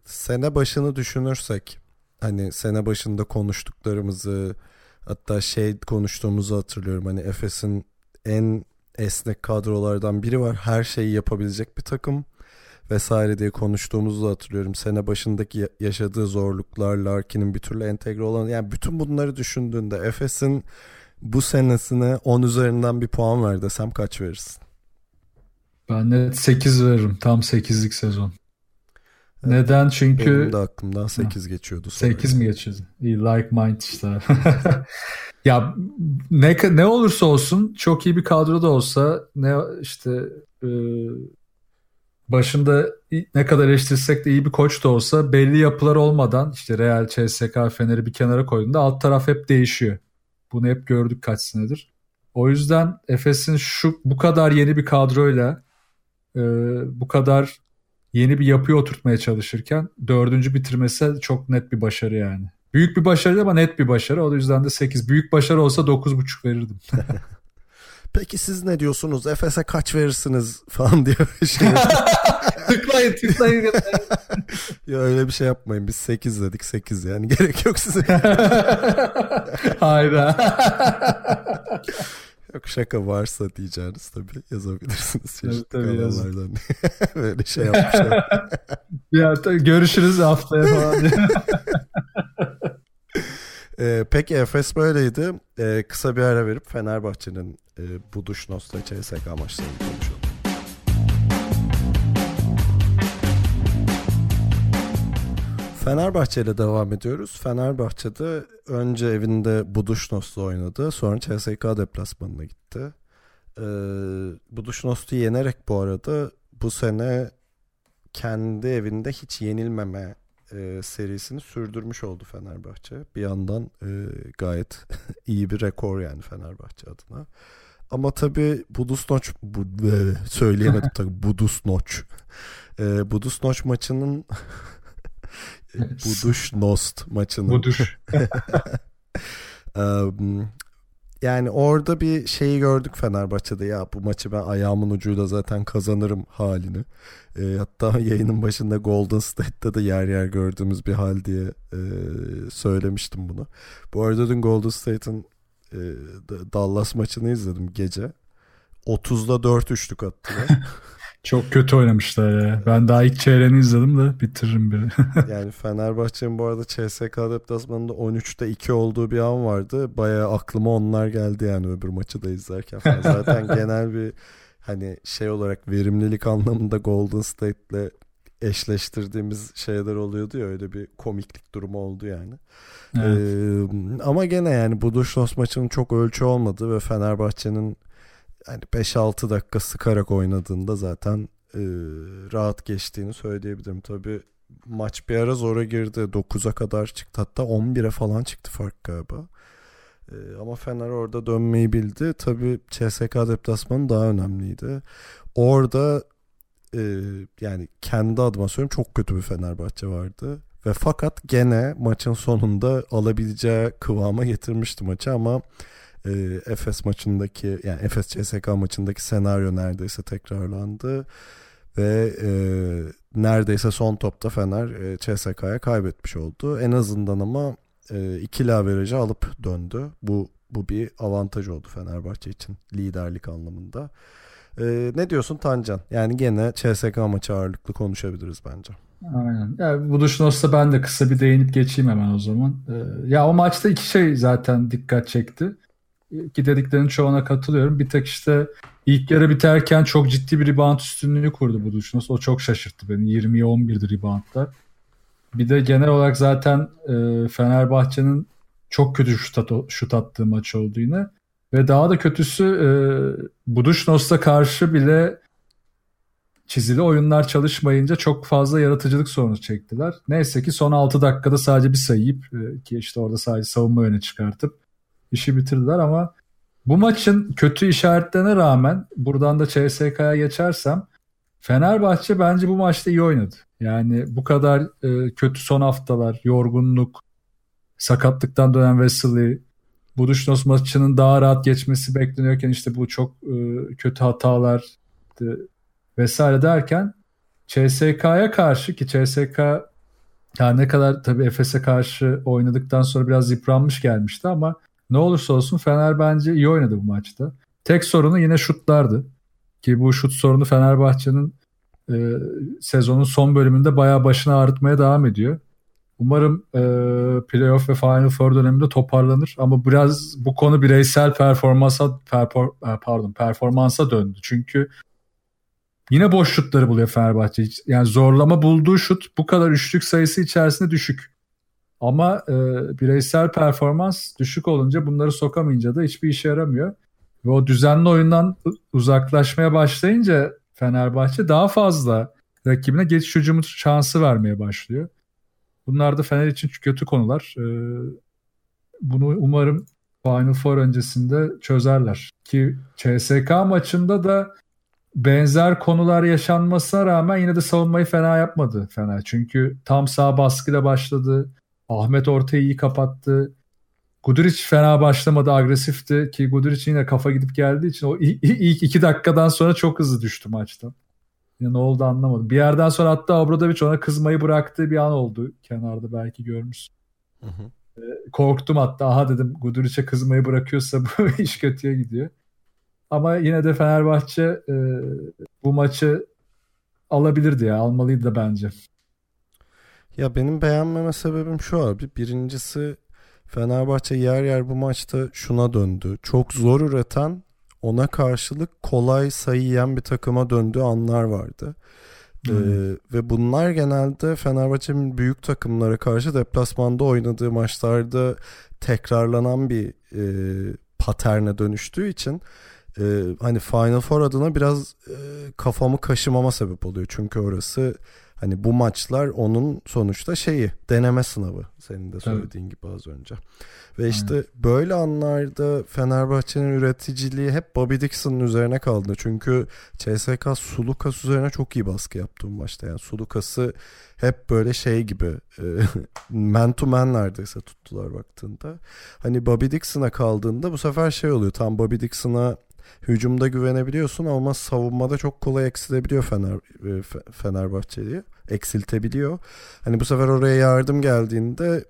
Sene başını düşünürsek, hani sene başında konuştuklarımızı, hatta konuştuğumuzu hatırlıyorum. Hani Efes'in en esnek kadrolardan biri var, her şeyi yapabilecek bir takım vesaire diye konuştuğumuzu da hatırlıyorum. Sene başındaki yaşadığı zorluklar, Larkin'in bir türlü entegre olan, yani bütün bunları düşündüğünde Efes'in bu senesine 10 üzerinden bir puan ver desem kaç verirsin? Ben net 8 veririm. Tam 8'lik sezon. Evet. Neden? Çünkü benim de aklımdan 8 geçiyordu. 8 mi geçiyordu? Like mind işte. Ya ne olursa olsun, çok iyi bir kadro da olsa, ne işte başında ne kadar eleştirsek de iyi bir koç da olsa, belli yapılar olmadan işte Real, CSK, Fener'i bir kenara koyduğunda alt taraf hep değişiyor. Bunu hep gördük kaç senedir. O yüzden Efes'in bu kadar yeni bir kadroyla bu kadar yeni bir yapıya oturtmaya çalışırken dördüncü bitirmesi çok net bir başarı yani. Büyük bir başarı ama net bir başarı. O yüzden de 8. Büyük başarı olsa 9.5 verirdim. Peki siz ne diyorsunuz? Efes'e kaç verirsiniz falan diye şey. Tıklayın. Ya öyle bir şey yapmayın. Biz 8 dedik, 8 yani gerek yok size. Hayda. Yok şaka, varsa diyeceğiniz tabii yazabilirsiniz. Evet, tabii yazın. Böyle şey yapmışlar. Ya görüşürüz haftaya falan diye. Peki Efes böyleydi. Kısa bir ara verip Fenerbahçe'nin Budućnost ile CSKA maçlarını konuşalım. Fenerbahçe ile devam ediyoruz. Fenerbahçe'de önce evinde Budućnost'la oynadı. Sonra CSKA deplasmanına gitti. Budućnost'u yenerek bu arada bu sene kendi evinde hiç yenilmeme serisini sürdürmüş oldu Fenerbahçe. Bir yandan gayet iyi bir rekor yani Fenerbahçe adına. Ama tabii Budućnost söyleyemedim tabii Budućnost. Budućnost maçının Budućnost maçının yani orada bir şeyi gördük Fenerbahçe'de, ya bu maçı ben ayağımın ucuyla zaten kazanırım halini. Hatta yayının başında Golden State'de de yer yer gördüğümüz bir hal diye söylemiştim bunu. Bu arada dün Golden State'in Dallas maçını izledim gece. 30'da 4-3'lük attılar. Çok kötü oynamışlar ya. Ben daha ilk çeyreğini izledim de bitiririm biri. Yani Fenerbahçe'nin bu arada CSK deplasmanında 13'te 2 olduğu bir an vardı. Bayağı aklıma onlar geldi yani öbür maçı da izlerken. Ben zaten genel bir hani şey olarak verimlilik anlamında Golden State'le eşleştirdiğimiz şeyler oluyordu ya, öyle bir komiklik durumu oldu yani. Evet. Ama gene yani Budućnost maçının çok ölçü olmadığı ve Fenerbahçe'nin yani 5-6 dakika sıkarak oynadığında zaten rahat geçtiğini söyleyebilirim. Tabii maç bir ara zora girdi. 9'a kadar çıktı. Hatta 11'e falan çıktı fark galiba. Ama Fener orada dönmeyi bildi. Tabii CSKA deplasmanı daha önemliydi. Orada yani kendi adıma söyleyeyim çok kötü bir Fenerbahçe vardı. Ve fakat gene maçın sonunda alabileceği kıvama getirmişti maçı ama Efes maçındaki yani Efes CSK maçındaki senaryo neredeyse tekrarlandı ve neredeyse son topta Fener CSK'ya kaybetmiş oldu. En azından ama ikili averajı alıp döndü. Bu bir avantaj oldu Fenerbahçe için liderlik anlamında. Ne diyorsun Tancan? Yani gene CSK maçı ağırlıklı konuşabiliriz bence. Aynen. Yani Budućnost'a ben de kısa bir değinip geçeyim hemen o zaman. Ya o maçta iki şey zaten dikkat çekti. Ki dediklerinin çoğuna katılıyorum. Bir tek işte ilk yarı biterken çok ciddi bir rebound üstünlüğü kurdu Budućnost. O çok şaşırttı beni. 20'ye 11'di reboundlar. Bir de genel olarak zaten Fenerbahçe'nin çok kötü şut attığı maç oldu yine. Ve daha da kötüsü Budućnost'a karşı bile çizili oyunlar çalışmayınca çok fazla yaratıcılık sorunu çektiler. Neyse ki son 6 dakikada sadece bir sayı yiyip ki işte orada sadece savunma öne çıkartıp işi bitirdiler ama bu maçın kötü işaretlerine rağmen buradan da CSK'ya geçersem Fenerbahçe bence bu maçta iyi oynadı. Yani bu kadar kötü son haftalar, yorgunluk, sakatlıktan dönen Wesley, Budućnost maçının daha rahat geçmesi bekleniyorken işte bu çok kötü hatalar vesaire derken CSK'ya karşı ki CSK yani ne kadar tabii Efes'e karşı oynadıktan sonra biraz yıpranmış gelmişti ama ne olursa olsun Fener bence iyi oynadı bu maçta. Tek sorunu yine şutlardı. Ki bu şut sorunu Fenerbahçe'nin sezonun son bölümünde bayağı başını ağrıtmaya devam ediyor. Umarım playoff ve Final Four döneminde toparlanır. Ama biraz bu konu bireysel performansa döndü. Çünkü yine boş şutları buluyor Fenerbahçe. Yani zorlama bulduğu şut bu kadar üçlük sayısı içerisinde düşük. Ama bireysel performans düşük olunca bunları sokamayınca da hiçbir işe yaramıyor. Ve o düzenli oyundan uzaklaşmaya başlayınca Fenerbahçe daha fazla rakibine geçiş hücumu şansı vermeye başlıyor. Bunlar da Fener için kötü konular. Bunu umarım Final Four öncesinde çözerler. Ki CSK maçında da benzer konular yaşanmasına rağmen yine de savunmayı fena yapmadı Fener. Çünkü tam sağ baskıyla başladı. Ahmet ortayı iyi kapattı. Gudurić fena başlamadı, agresifti ki Gudurić yine kafa gidip geldiği için o ilk 2 dakikadan sonra çok hızlı düştü maçtan. Ya ne oldu anlamadım. Bir yerden sonra hatta Obradović ona kızmayı bıraktığı bir an oldu kenarda, belki görmüşsün. Korktum hatta, aha dedim Gudurić'e kızmayı bırakıyorsa bu iş kötüye gidiyor. Ama yine de Fenerbahçe bu maçı alabilirdi ya, almalıydı da bence. Ya benim beğenmeme sebebim şu abi. Birincisi Fenerbahçe yer yer bu maçta şuna döndü. Çok zor üreten, ona karşılık kolay sayı yiyen bir takıma döndüğü anlar vardı. Ve bunlar genelde Fenerbahçe'nin büyük takımlara karşı deplasmanda oynadığı maçlarda tekrarlanan bir paterne dönüştüğü için hani Final Four adına biraz kafamı kaşımama sebep oluyor. Çünkü orası hani bu maçlar onun sonuçta şeyi, deneme sınavı, senin de söylediğin evet. gibi az önce. Ve işte evet. böyle anlarda Fenerbahçe'nin üreticiliği hep Bobby Dixon'ın üzerine kaldı. Çünkü CSKA Sulukas üzerine çok iyi baskı yaptı bu maçta. Yani Sulukas'ı hep böyle şey gibi man to man neredeyse tuttular baktığında. Hani Bobby Dixon'a kaldığında bu sefer şey oluyor, tam Bobby Dixon'a hücumda güvenebiliyorsun ama savunmada çok kolay eksilebiliyor Fenerbahçe'yi. Eksiltebiliyor. Hani bu sefer oraya yardım geldiğinde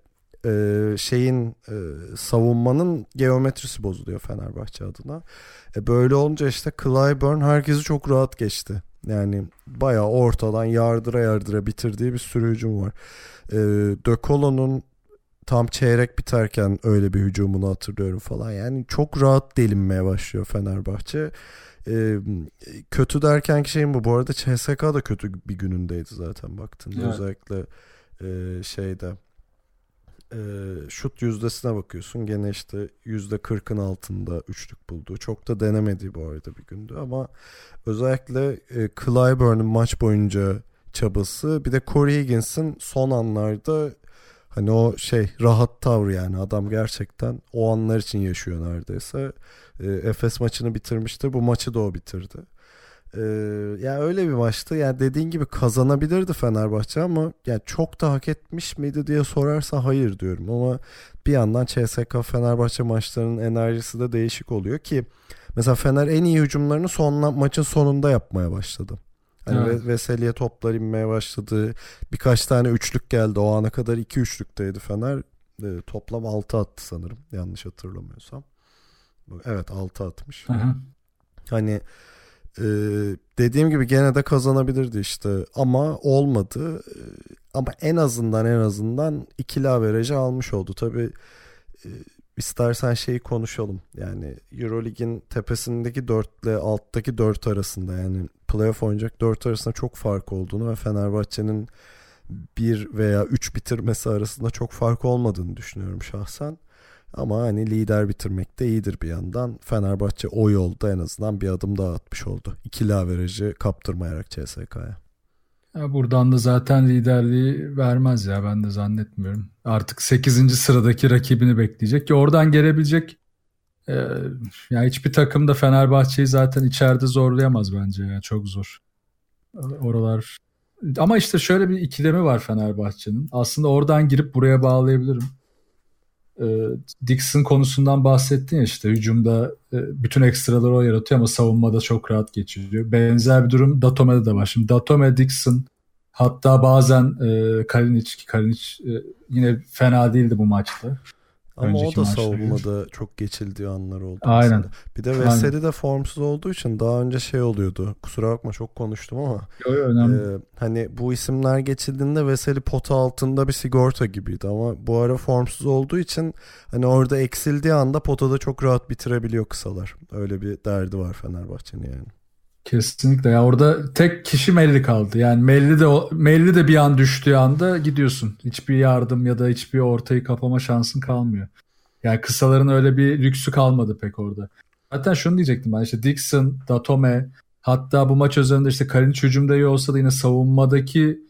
savunmanın geometrisi bozuluyor Fenerbahçe adına. Böyle olunca işte Clyburn herkesi çok rahat geçti. Yani bayağı ortadan yardıra bitirdiği bir sürü hücum var. De Colo'nun tam çeyrek biterken öyle bir hücumunu hatırlıyorum falan. Yani çok rahat delinmeye başlıyor Fenerbahçe. Kötü derkenki şeyim bu. Bu arada CSK da kötü bir günündeydi zaten baktığında. Evet. Özellikle şut yüzdesine bakıyorsun. Gene işte %40'ın altında üçlük buldu. Çok da denemedi bu arada bir gündü ama özellikle Clyburn'un maç boyunca çabası, bir de Corey Higgins'in son anlarda hani o rahat tavrı, yani adam gerçekten o anlar için yaşıyor neredeyse. Efes maçını bitirmişti. Bu maçı da o bitirdi. Yani öyle bir maçtı. Yani dediğin gibi kazanabilirdi Fenerbahçe ama yani çok da hak etmiş miydi diye sorarsa hayır diyorum. Ama bir yandan CSKA Fenerbahçe maçlarının enerjisi de değişik oluyor ki mesela Fener en iyi hücumlarını maçın sonunda yapmaya başladı. Yani evet. Veseli'ye toplar inmeye başladı. Birkaç tane üçlük geldi. O ana kadar 2 üçlükteydi Fener. Toplam 6 attı sanırım. Yanlış hatırlamıyorsam. Evet 6 atmış. Hı-hı. Hani dediğim gibi gene de kazanabilirdi işte. Ama olmadı. Ama en azından ikili averajı almış oldu. Tabii İstersen şeyi konuşalım. Yani Euroleague'in tepesindeki 4 ile alttaki 4 arasında, yani playoff oynayacak 4 arasında çok fark olduğunu ve Fenerbahçe'nin 1 veya 3 bitirmesi arasında çok fark olmadığını düşünüyorum şahsen. Ama hani lider bitirmek de iyidir bir yandan. Fenerbahçe o yolda en azından bir adım daha atmış oldu. İkili averajı kaptırmayarak CSK'ya. Ya buradan da zaten liderliği vermez ya, ben de zannetmiyorum. Artık 8. sıradaki rakibini bekleyecek ki oradan gelebilecek yani hiçbir takım da Fenerbahçe'yi zaten içeride zorlayamaz bence ya, çok zor. Oralar ama işte şöyle bir ikilemi var Fenerbahçe'nin. Aslında oradan girip buraya bağlayabilirim. Dixon konusundan bahsettin ya, işte hücumda bütün ekstraları o yaratıyor ama savunmada çok rahat geçiriyor. Benzer bir durum Datome'de de var. Şimdi Datome, Dixon, hatta bazen Kalinić yine fena değildi bu maçta. Ama önceki o da savunmada çok geçildiği anlar oldu. Aynen. Aslında. Bir de Veseli de formsuz olduğu için daha önce oluyordu. Kusura bakma çok konuştum ama. Önemli. Hani bu isimler geçildiğinde Veseli pota altında bir sigorta gibiydi ama bu ara formsuz olduğu için hani orada eksildiği anda potada çok rahat bitirebiliyor kısalar. Öyle bir derdi var Fenerbahçe'nin yani. Kesinlikle. Ya orada tek kişi Melli kaldı. Yani Melli de bir an düştüğü anda gidiyorsun. Hiçbir yardım ya da hiçbir ortayı kapama şansın kalmıyor. Yani kısaların öyle bir lüksü kalmadı pek orada. Zaten şunu diyecektim ben, işte Dixon, Datome, hatta bu maç özelinde işte Kalinić hücumda iyi olsa da yine savunmadaki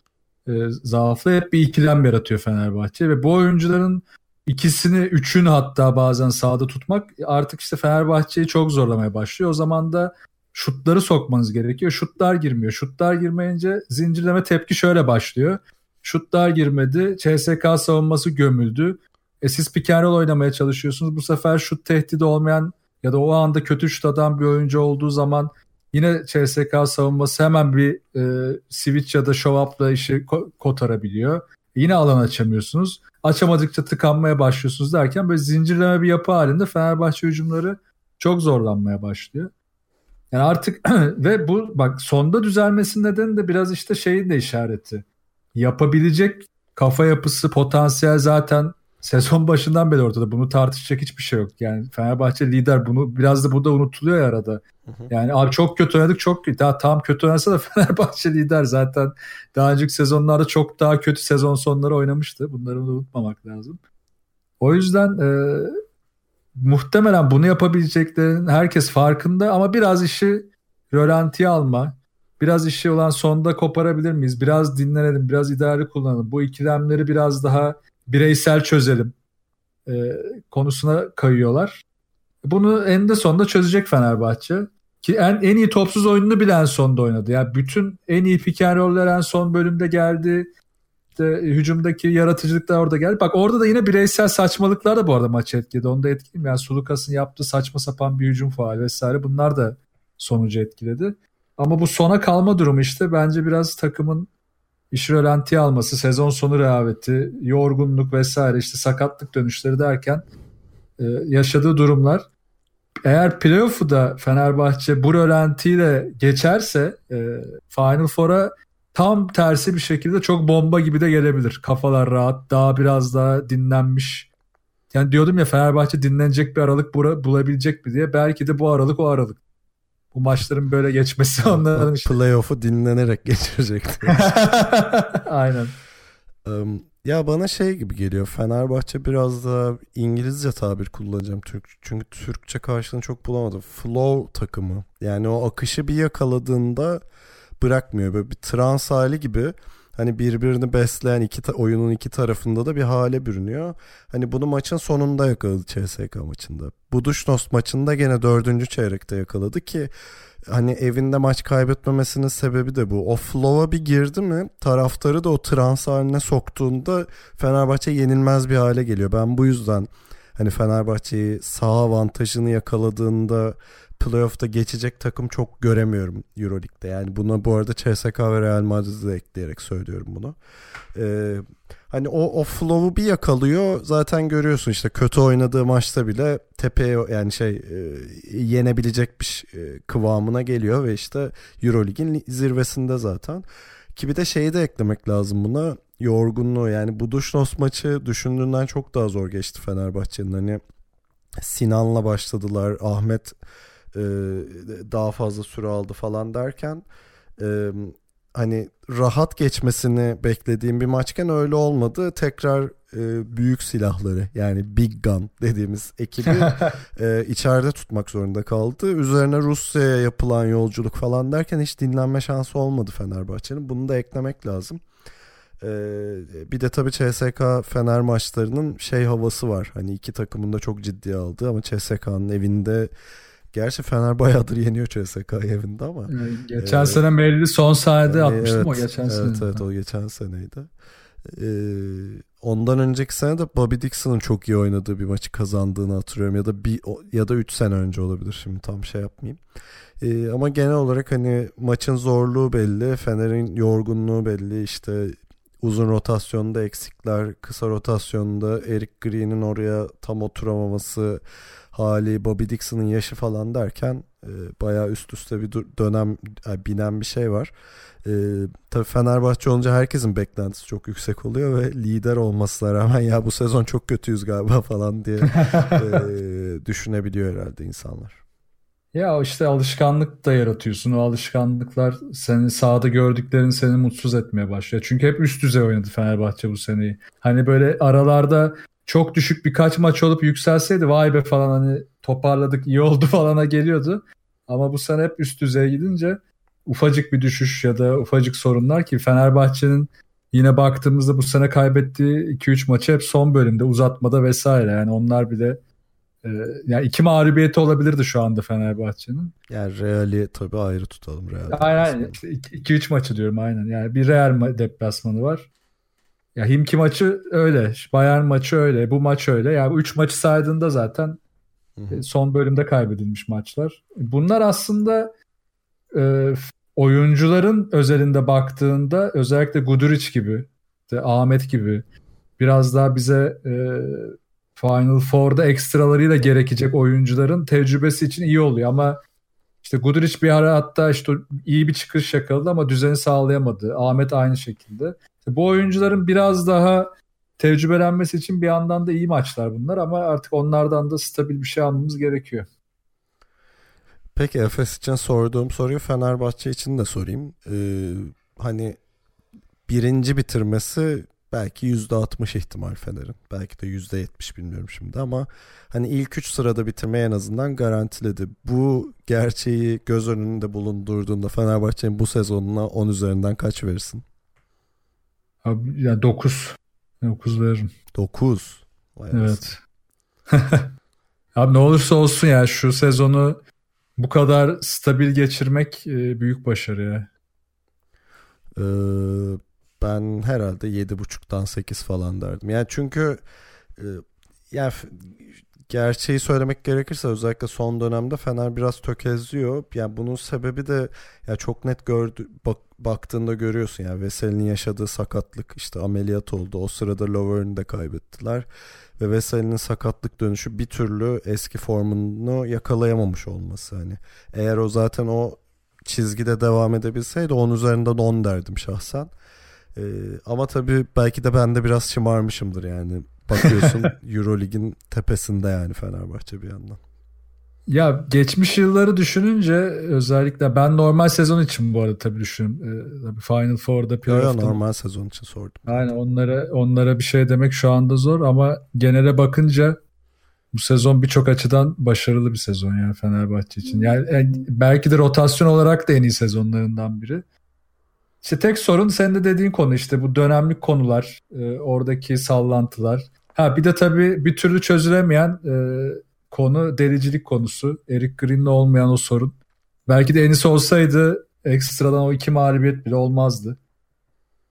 zaafla hep bir ikilem yaratıyor Fenerbahçe ve bu oyuncuların ikisini, üçünü hatta bazen sahada tutmak artık işte Fenerbahçe'yi çok zorlamaya başlıyor. O zaman da şutları sokmanız gerekiyor. Şutlar girmiyor. Şutlar girmeyince zincirleme tepki şöyle başlıyor. Şutlar girmedi. CSKA savunması gömüldü. Siz pick and roll oynamaya çalışıyorsunuz. Bu sefer şut tehdidi olmayan ya da o anda kötü şut atan bir oyuncu olduğu zaman yine CSKA savunması hemen bir switch ya da show up'la işi kotarabiliyor. Yine alan açamıyorsunuz. Açamadıkça tıkanmaya başlıyorsunuz derken böyle zincirleme bir yapı halinde Fenerbahçe hücumları çok zorlanmaya başlıyor. Yani artık ve bu bak sonda düzelmesi nedeni de biraz işte şeyin de işareti. Yapabilecek kafa yapısı, potansiyel zaten sezon başından beri ortada. Bunu tartışacak hiçbir şey yok. Yani Fenerbahçe lider, bunu biraz da burada unutuluyor ya arada. Yani abi çok kötü oynadık, çok daha tam kötü oynasa da Fenerbahçe lider zaten. Daha önceki sezonlarda çok daha kötü sezon sonları oynamıştı. Bunları da unutmamak lazım. O yüzden muhtemelen bunu yapabileceklerin herkes farkında ama biraz işi rölantiye alma, biraz işi olan sonda koparabilir miyiz? Biraz dinlenelim, biraz idare kullanalım. Bu ikilemleri biraz daha bireysel çözelim konusuna kayıyorlar. Bunu en de sonunda çözecek Fenerbahçe. Ki en iyi topsuz oyununu bile en sonda oynadı. Yani bütün en iyi pick and roll'ler en son bölümde geldi. İşte hücumdaki yaratıcılıklar orada geldi. Bak orada da yine bireysel saçmalıklar da bu arada maçı etkiledi. Onu da etkileyim. Yani Sulukas'ın yaptığı saçma sapan bir hücum faali vesaire, bunlar da sonucu etkiledi. Ama bu sona kalma durumu işte bence biraz takımın işi rölantiye alması, sezon sonu rehaveti, yorgunluk vesaire, işte sakatlık dönüşleri derken yaşadığı durumlar. Eğer playoff'u da Fenerbahçe bu rölantiyle geçerse Final Four'a tam tersi bir şekilde çok bomba gibi de gelebilir. Kafalar rahat, daha biraz daha dinlenmiş. Yani diyordum ya Fenerbahçe dinlenecek bir aralık bulabilecek mi diye. Belki de bu aralık o aralık. Bu maçların böyle geçmesi onların işte. Playoff'u dinlenerek geçirecekti. Aynen. Ya bana şey gibi geliyor. Fenerbahçe biraz da İngilizce tabir kullanacağım. Çünkü Türkçe karşılığını çok bulamadım. Flow takımı. Yani o akışı bir yakaladığında bırakmıyor. Böyle bir trans hali gibi. Hani birbirini besleyen oyunun iki tarafında da bir hale bürünüyor. Hani bunu maçın sonunda yakaladı CSK maçında. Budućnost maçında gene 4. çeyrekte yakaladı ki hani evinde maç kaybetmemesinin sebebi de bu. O flow'a bir girdi mi taraftarı da o trans haline soktuğunda Fenerbahçe yenilmez bir hale geliyor. Ben bu yüzden hani Fenerbahçe'yi saha avantajını yakaladığında playoff'ta geçecek takım çok göremiyorum Euroleague'de. Yani buna bu arada CSKA ve Real Madrid'i de ekleyerek söylüyorum bunu. Hani o flow'u bir yakalıyor. Zaten görüyorsun işte kötü oynadığı maçta bile tepeye yani yenebilecek bir kıvamına geliyor ve işte Euroleague'in zirvesinde zaten. Ki bir de şeyi de eklemek lazım buna. Yorgunluğu yani Budućnost maçı düşündüğünden çok daha zor geçti Fenerbahçe'nin. Hani Sinan'la başladılar. Ahmet daha fazla süre aldı falan derken hani rahat geçmesini beklediğim bir maçken öyle olmadı. Tekrar büyük silahları yani Big Gun dediğimiz ekibi içeride tutmak zorunda kaldı. Üzerine Rusya'ya yapılan yolculuk falan derken hiç dinlenme şansı olmadı Fenerbahçe'nin. Bunu da eklemek lazım. Bir de tabii CSKA Fener maçlarının havası var. Hani iki takımın da çok ciddiye aldığı ama CSKA'nın evinde, gerçi Fener bayağıdır yeniyor CSKA'yı evinde ama. Geçen sene Melli son sahnede atmıştım evet, o geçen sene. Evet o geçen seneydi. Ondan önceki sene de Bobby Dixon'ın çok iyi oynadığı bir maçı kazandığını hatırlıyorum ya da 3 sene önce olabilir, şimdi tam yapmayayım. Ama genel olarak hani maçın zorluğu belli, Fener'in yorgunluğu belli, işte uzun rotasyonda eksikler, kısa rotasyonda Eric Green'in oraya tam oturamaması hali, Bobby Dixon'ın yaşı falan derken bayağı üst üste bir dönem binen bir şey var. Tabii Fenerbahçe olunca herkesin beklentisi çok yüksek oluyor ve lider olmasına rağmen ya bu sezon çok kötüyüz galiba falan diye düşünebiliyor herhalde insanlar. Ya işte alışkanlık da yaratıyorsun. O alışkanlıklar seni sahada gördüklerin seni mutsuz etmeye başlıyor. Çünkü hep üst düzey oynadı Fenerbahçe bu seneyi. Hani böyle aralarda çok düşük birkaç maç olup yükselseydi vay be falan hani toparladık iyi oldu falana geliyordu. Ama bu sene hep üst düzeye gidince ufacık bir düşüş ya da ufacık sorunlar ki Fenerbahçe'nin yine baktığımızda bu sene kaybettiği 2-3 maçı hep son bölümde uzatmada vesaire. Yani onlar bile yani 2 mağlubiyeti olabilirdi şu anda Fenerbahçe'nin. Yani Real'i tabii ayrı tutalım. Real aynen 2-3 maçı diyorum aynen. Yani bir Real deplasmanı var. Ya Himki maçı öyle, Bayern maçı öyle, bu maç öyle. Yani 3 maçı saydığında zaten son bölümde kaybedilmiş maçlar. Bunlar aslında oyuncuların özelinde baktığında özellikle Gudurić gibi, işte Ahmet gibi biraz daha bize Final Four'da ekstralarıyla gerekecek oyuncuların tecrübesi için iyi oluyor. Ama işte Gudurić bir ara hatta işte iyi bir çıkış yakaladı ama düzeni sağlayamadı. Ahmet aynı şekilde. Bu oyuncuların biraz daha tecrübelenmesi için bir yandan da iyi maçlar bunlar ama artık onlardan da stabil bir şey almamız gerekiyor. Peki Efes için sorduğum soruyu Fenerbahçe için de sorayım. Hani birinci bitirmesi belki %60 ihtimal Fener'in. Belki de %70 bilmiyorum şimdi ama hani ilk 3 sırada bitirmeyi en azından garantiledi. Bu gerçeği göz önünde bulundurduğunda Fenerbahçe'nin bu sezonuna 10 üzerinden kaç verirsin? Abi, yani 9. 9 veririm. 9? Evet. Abi ne olursa olsun ya şu sezonu bu kadar stabil geçirmek büyük başarı ya. Ben herhalde 7.5'tan 8 falan derdim. Yani çünkü yani gerçeği söylemek gerekirse özellikle son dönemde Fener biraz tökezliyor. Yani bunun sebebi de ya çok net baktığında görüyorsun. Yani Veseli'nin yaşadığı sakatlık, işte ameliyat oldu. O sırada Lovren'i de kaybettiler. Ve Veseli'nin sakatlık dönüşü bir türlü eski formunu yakalayamamış olması. Hani eğer o zaten o çizgide devam edebilseydi 10 üzerinden 10 derdim şahsen. Ama tabii belki de ben de biraz şımarmışımdır yani. Bakıyorsun Euroleague'in tepesinde yani Fenerbahçe bir yandan. Ya geçmiş yılları düşününce özellikle ben normal sezon için bu arada tabii düşünüyorum. Final Four'da playoff'ta. Normal sezon için sordum. Aynen onlara bir şey demek şu anda zor ama genele bakınca bu sezon birçok açıdan başarılı bir sezon yani Fenerbahçe için. Yani belki de rotasyon olarak da en iyi sezonlarından biri. İşte tek sorun senin de dediğin konu işte bu dönemlik konular, oradaki sallantılar. Ha bir de tabii bir türlü çözülemeyen konu delicilik konusu. Eric Green'le olmayan o sorun. Belki de Enis olsaydı ekstradan o 2 mağlubiyet bile olmazdı.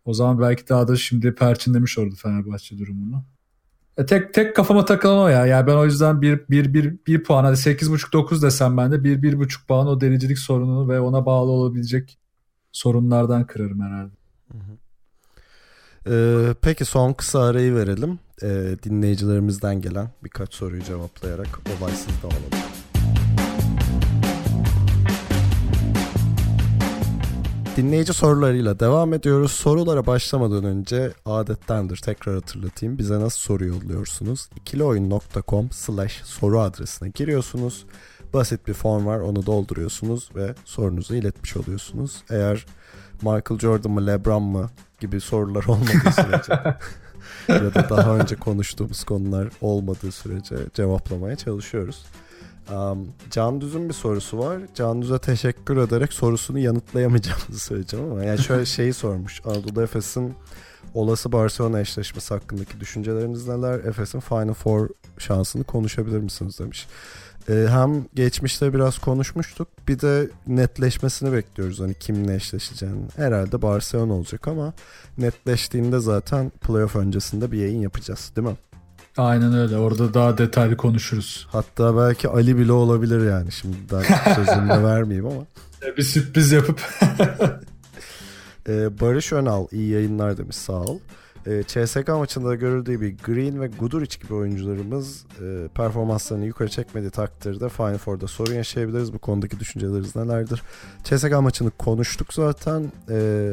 O zaman belki daha da şimdi perçinlemiş olurdu Fenerbahçe durumunu. Tek kafama takılan o ya. Yani ben o yüzden 1 puan hadi 8.5-9 desem ben de 1-1.5 puan o delicilik sorununu ve ona bağlı olabilecek sorunlardan kırarım herhalde. Peki son kısa arayı verelim. Dinleyicilerimizden gelen birkaç soruyu cevaplayarak olaysız dağılalım. Dinleyici sorularıyla devam ediyoruz. Sorulara başlamadan önce adettendir tekrar hatırlatayım. Bize nasıl soru yolluyorsunuz? ikilioyun.com/soru adresine giriyorsunuz. Basit bir form var, onu dolduruyorsunuz ve sorunuzu iletmiş oluyorsunuz. Eğer Michael Jordan mı, LeBron mu gibi sorular olmadığı sürece ya da daha önce konuştuğumuz konular olmadığı sürece cevaplamaya çalışıyoruz. Can Düz'ün bir sorusu var. Can Düz'e teşekkür ederek sorusunu yanıtlayamayacağımızı söyleyeceğim ama yani şöyle şeyi sormuş. Anadolu Efes'in olası Barcelona eşleşmesi hakkındaki düşünceleriniz neler? Efes'in Final Four şansını konuşabilir misiniz demiş. Hem geçmişte biraz konuşmuştuk. Bir de netleşmesini bekliyoruz. Hani kimle eşleşeceğini. Herhalde Barcelona olacak ama netleştiğinde zaten playoff öncesinde bir yayın yapacağız, değil mi? Aynen öyle. Orada daha detaylı konuşuruz. Hatta belki Ali bile olabilir yani. Şimdiden sözünü de vermeyeyim ama. Bir sürpriz yapıp. Barış Önal iyi yayınlar demiş. Sağ ol. CSKA maçında görüldüğü bir Green ve Gudurić gibi oyuncularımız performanslarını yukarı çekmediği takdirde Final Four'da sorun yaşayabiliriz. Bu konudaki düşünceleriniz nelerdir? CSKA maçını konuştuk zaten.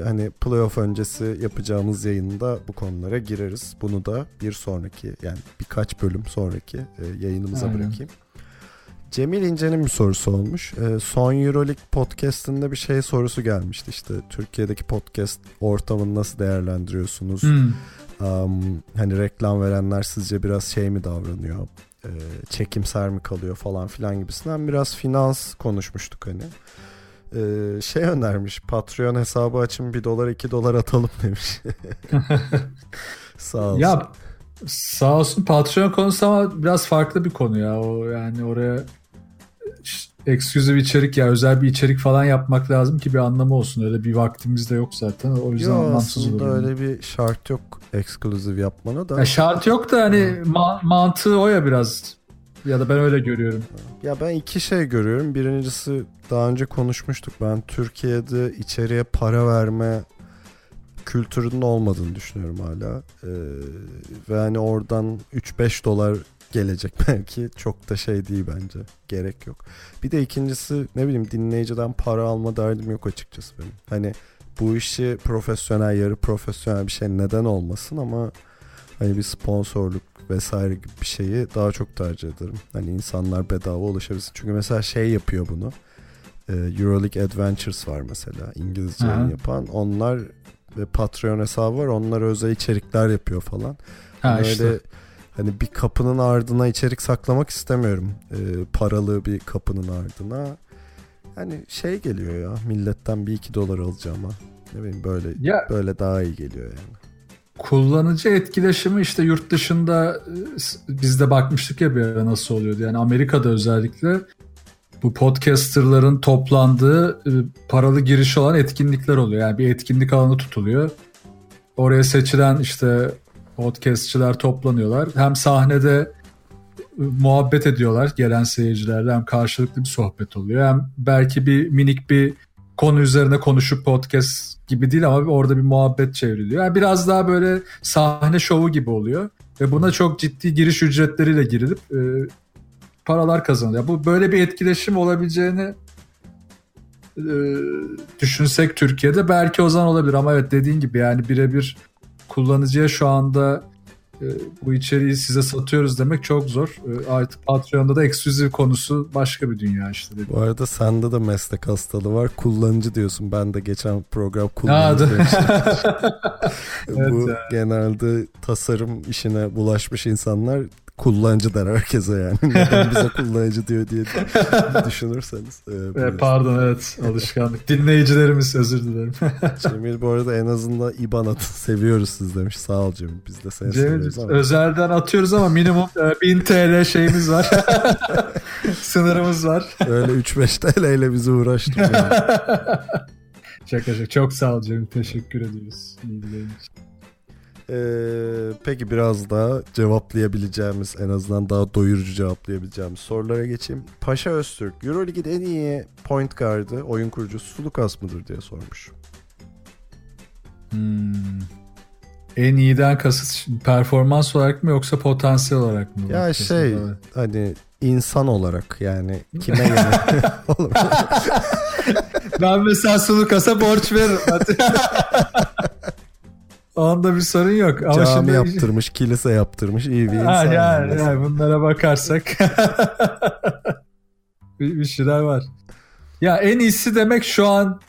Hani playoff öncesi yapacağımız yayında bu konulara gireriz. Bunu da bir sonraki yani birkaç bölüm sonraki yayınımıza aynen bırakayım. Cemil İnce'nin bir sorusu olmuş. Son Euroleague podcast'inde bir şey sorusu gelmişti. İşte Türkiye'deki podcast ortamını nasıl değerlendiriyorsunuz? Hani reklam verenler sizce biraz şey mi davranıyor? Çekimser mi kalıyor falan filan gibisinden biraz finans konuşmuştuk hani. Şey önermiş. Patreon hesabı açın $1-$2 atalım demiş. Sağ olsun. Ya sağ olsun Patreon konusu ama biraz farklı bir konu ya. O yani oraya exclusive içerik ya, özel bir içerik falan yapmak lazım ki bir anlamı olsun. Öyle bir vaktimiz de yok zaten. O yüzden yo, anlamsız oluyor. Aslında öyle bir şart yok exclusive yapmana da. Ya şart yok da hani mantığı o ya biraz. Ya da ben öyle görüyorum. Ya ben iki şey görüyorum. Birincisi daha önce konuşmuştuk. Ben Türkiye'de içeriye para verme kültürünün olmadığını düşünüyorum hala. Ve hani oradan 3-5 dolar gelecek belki. Çok da şey değil bence. Gerek yok. Bir de ikincisi ne bileyim dinleyiciden para alma derdim yok açıkçası benim. Hani bu işi profesyonel, yarı profesyonel bir şey neden olmasın ama hani bir sponsorluk vesaire gibi bir şeyi daha çok tercih ederim. Hani insanlar bedava ulaşabilsin. Çünkü mesela şey yapıyor bunu. Euroleague Adventures var mesela. İngilizce yapan. Onlar ve Patreon hesabı var. Onlar özel içerikler yapıyor falan. Ha, böyle işte. Hani bir kapının ardına içerik saklamak istemiyorum. Paralı bir kapının ardına. Yani şey geliyor ya. Milletten 1-2 dolar alacağım ha. Ne bileyim böyle ya. Böyle daha iyi geliyor yani. Kullanıcı etkileşimi işte yurt dışında biz de bakmıştık ya bir ara nasıl oluyordu. Yani Amerika'da özellikle bu podcasterların toplandığı paralı giriş olan etkinlikler oluyor. Yani bir etkinlik alanı tutuluyor. Oraya seçilen işte podcastçiler toplanıyorlar. Hem sahnede muhabbet ediyorlar gelen seyircilerle, hem karşılıklı bir sohbet oluyor. Hem belki bir minik bir konu üzerine konuşup podcast gibi değil ama orada bir muhabbet çevriliyor. Yani biraz daha böyle sahne şovu gibi oluyor. Ve buna çok ciddi giriş ücretleriyle girilip paralar kazanılıyor. Bu böyle bir etkileşim olabileceğini düşünsek Türkiye'de belki o zaman olabilir. Ama evet dediğin gibi yani birebir kullanıcıya şu anda bu içeriği size satıyoruz demek çok zor. Artık Patreon'da da eksklusif konusu başka bir dünya işte. Bu arada sende de meslek hastalığı var. Kullanıcı diyorsun. Ben de geçen program kullanıcı demiştim. Evet, bu yani. Genelde tasarım işine bulaşmış insanlar kullanıcı der herkese yani. Neden bize kullanıcı diyor diye düşünürseniz. Pardon evet alışkanlık. Dinleyicilerimiz özür dilerim. Cemil bu arada en azından IBAN atın. Seviyoruz siz demiş. Sağ ol Cemil. Biz de seni seviyoruz ama. Özelden atıyoruz ama minimum 1000 TL şeyimiz var. Sınırımız var. Öyle 3-5 TL ile bizi uğraştık. Yani. Çok sağ ol Cemil. Teşekkür ediyoruz. Peki biraz daha cevaplayabileceğimiz, en azından daha doyurucu cevaplayabileceğimiz sorulara geçeyim. Paşa Öztürk, Euroleague'in en iyi point guard'ı, oyun kurucusu Lucas mıdır diye sormuş. En iyiden kasıt performans olarak mı yoksa potansiyel olarak mı? Ya şey hani insan olarak yani kime göre? Ben mesela Lucas'a borç veririm. Onda bir sorun yok. Ama cami şimdi... yaptırmış, kilise yaptırmış, iyi bir insan. Yani bunlara bakarsak bir şeyler var. Ya en iyisi demek şu an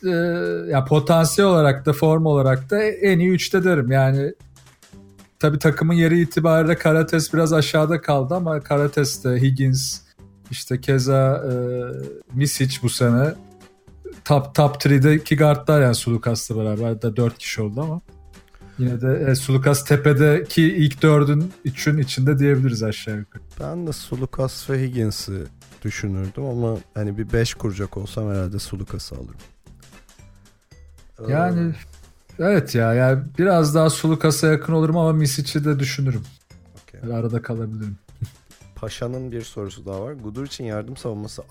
ya potansiyel olarak da form olarak da en iyi 3'te derim. Yani tabii takımın yeri itibariyle Karates biraz aşağıda kaldı ama Karates de Higgins işte keza Misic bu sene top 3'deki guardlar yani Sulukas'la beraber de 4 kişi oldu ama. Yine de Sulukas tepedeki ilk 4'ün içinde diyebiliriz aşağı yukarı. Ben de Sulukas ve Higgins'i düşünürdüm ama hani bir 5 kuracak olsam herhalde Sulukas'ı alırım. Yani evet ya biraz daha Sulukas'a yakın olurum ama Misic'i de düşünürüm. Okay. Arada kalabilirim. Paşa'nın bir sorusu daha var. Gudurić'in yardım savunması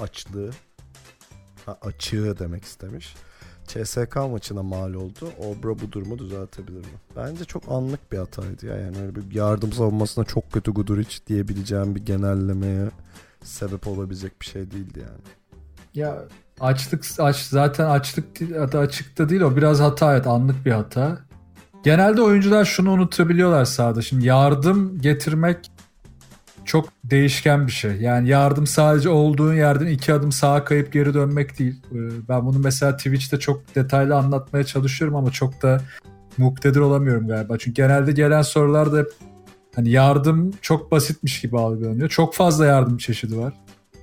açığı demek istemiş. CSKA maçına mal oldu. Obra bu durumu düzeltebilir mi? Bence çok anlık bir hataydı ya. Yani öyle bir yardım savunmasına çok kötü Gudurić diyebileceğim bir genellemeye sebep olabilecek bir şey değildi yani. Ya zaten açlık değil, açıkta değil o. Biraz hata anlık bir hata. Genelde oyuncular şunu unutabiliyorlar sahada. Şimdi yardım getirmek çok değişken bir şey. Yani yardım sadece olduğun yerden 2 adım sağa kayıp geri dönmek değil. Ben bunu mesela Twitch'te çok detaylı anlatmaya çalışıyorum ama çok da muktedir olamıyorum galiba. Çünkü genelde gelen sorularda hep hani yardım çok basitmiş gibi algılanıyor. Çok fazla yardım çeşidi var.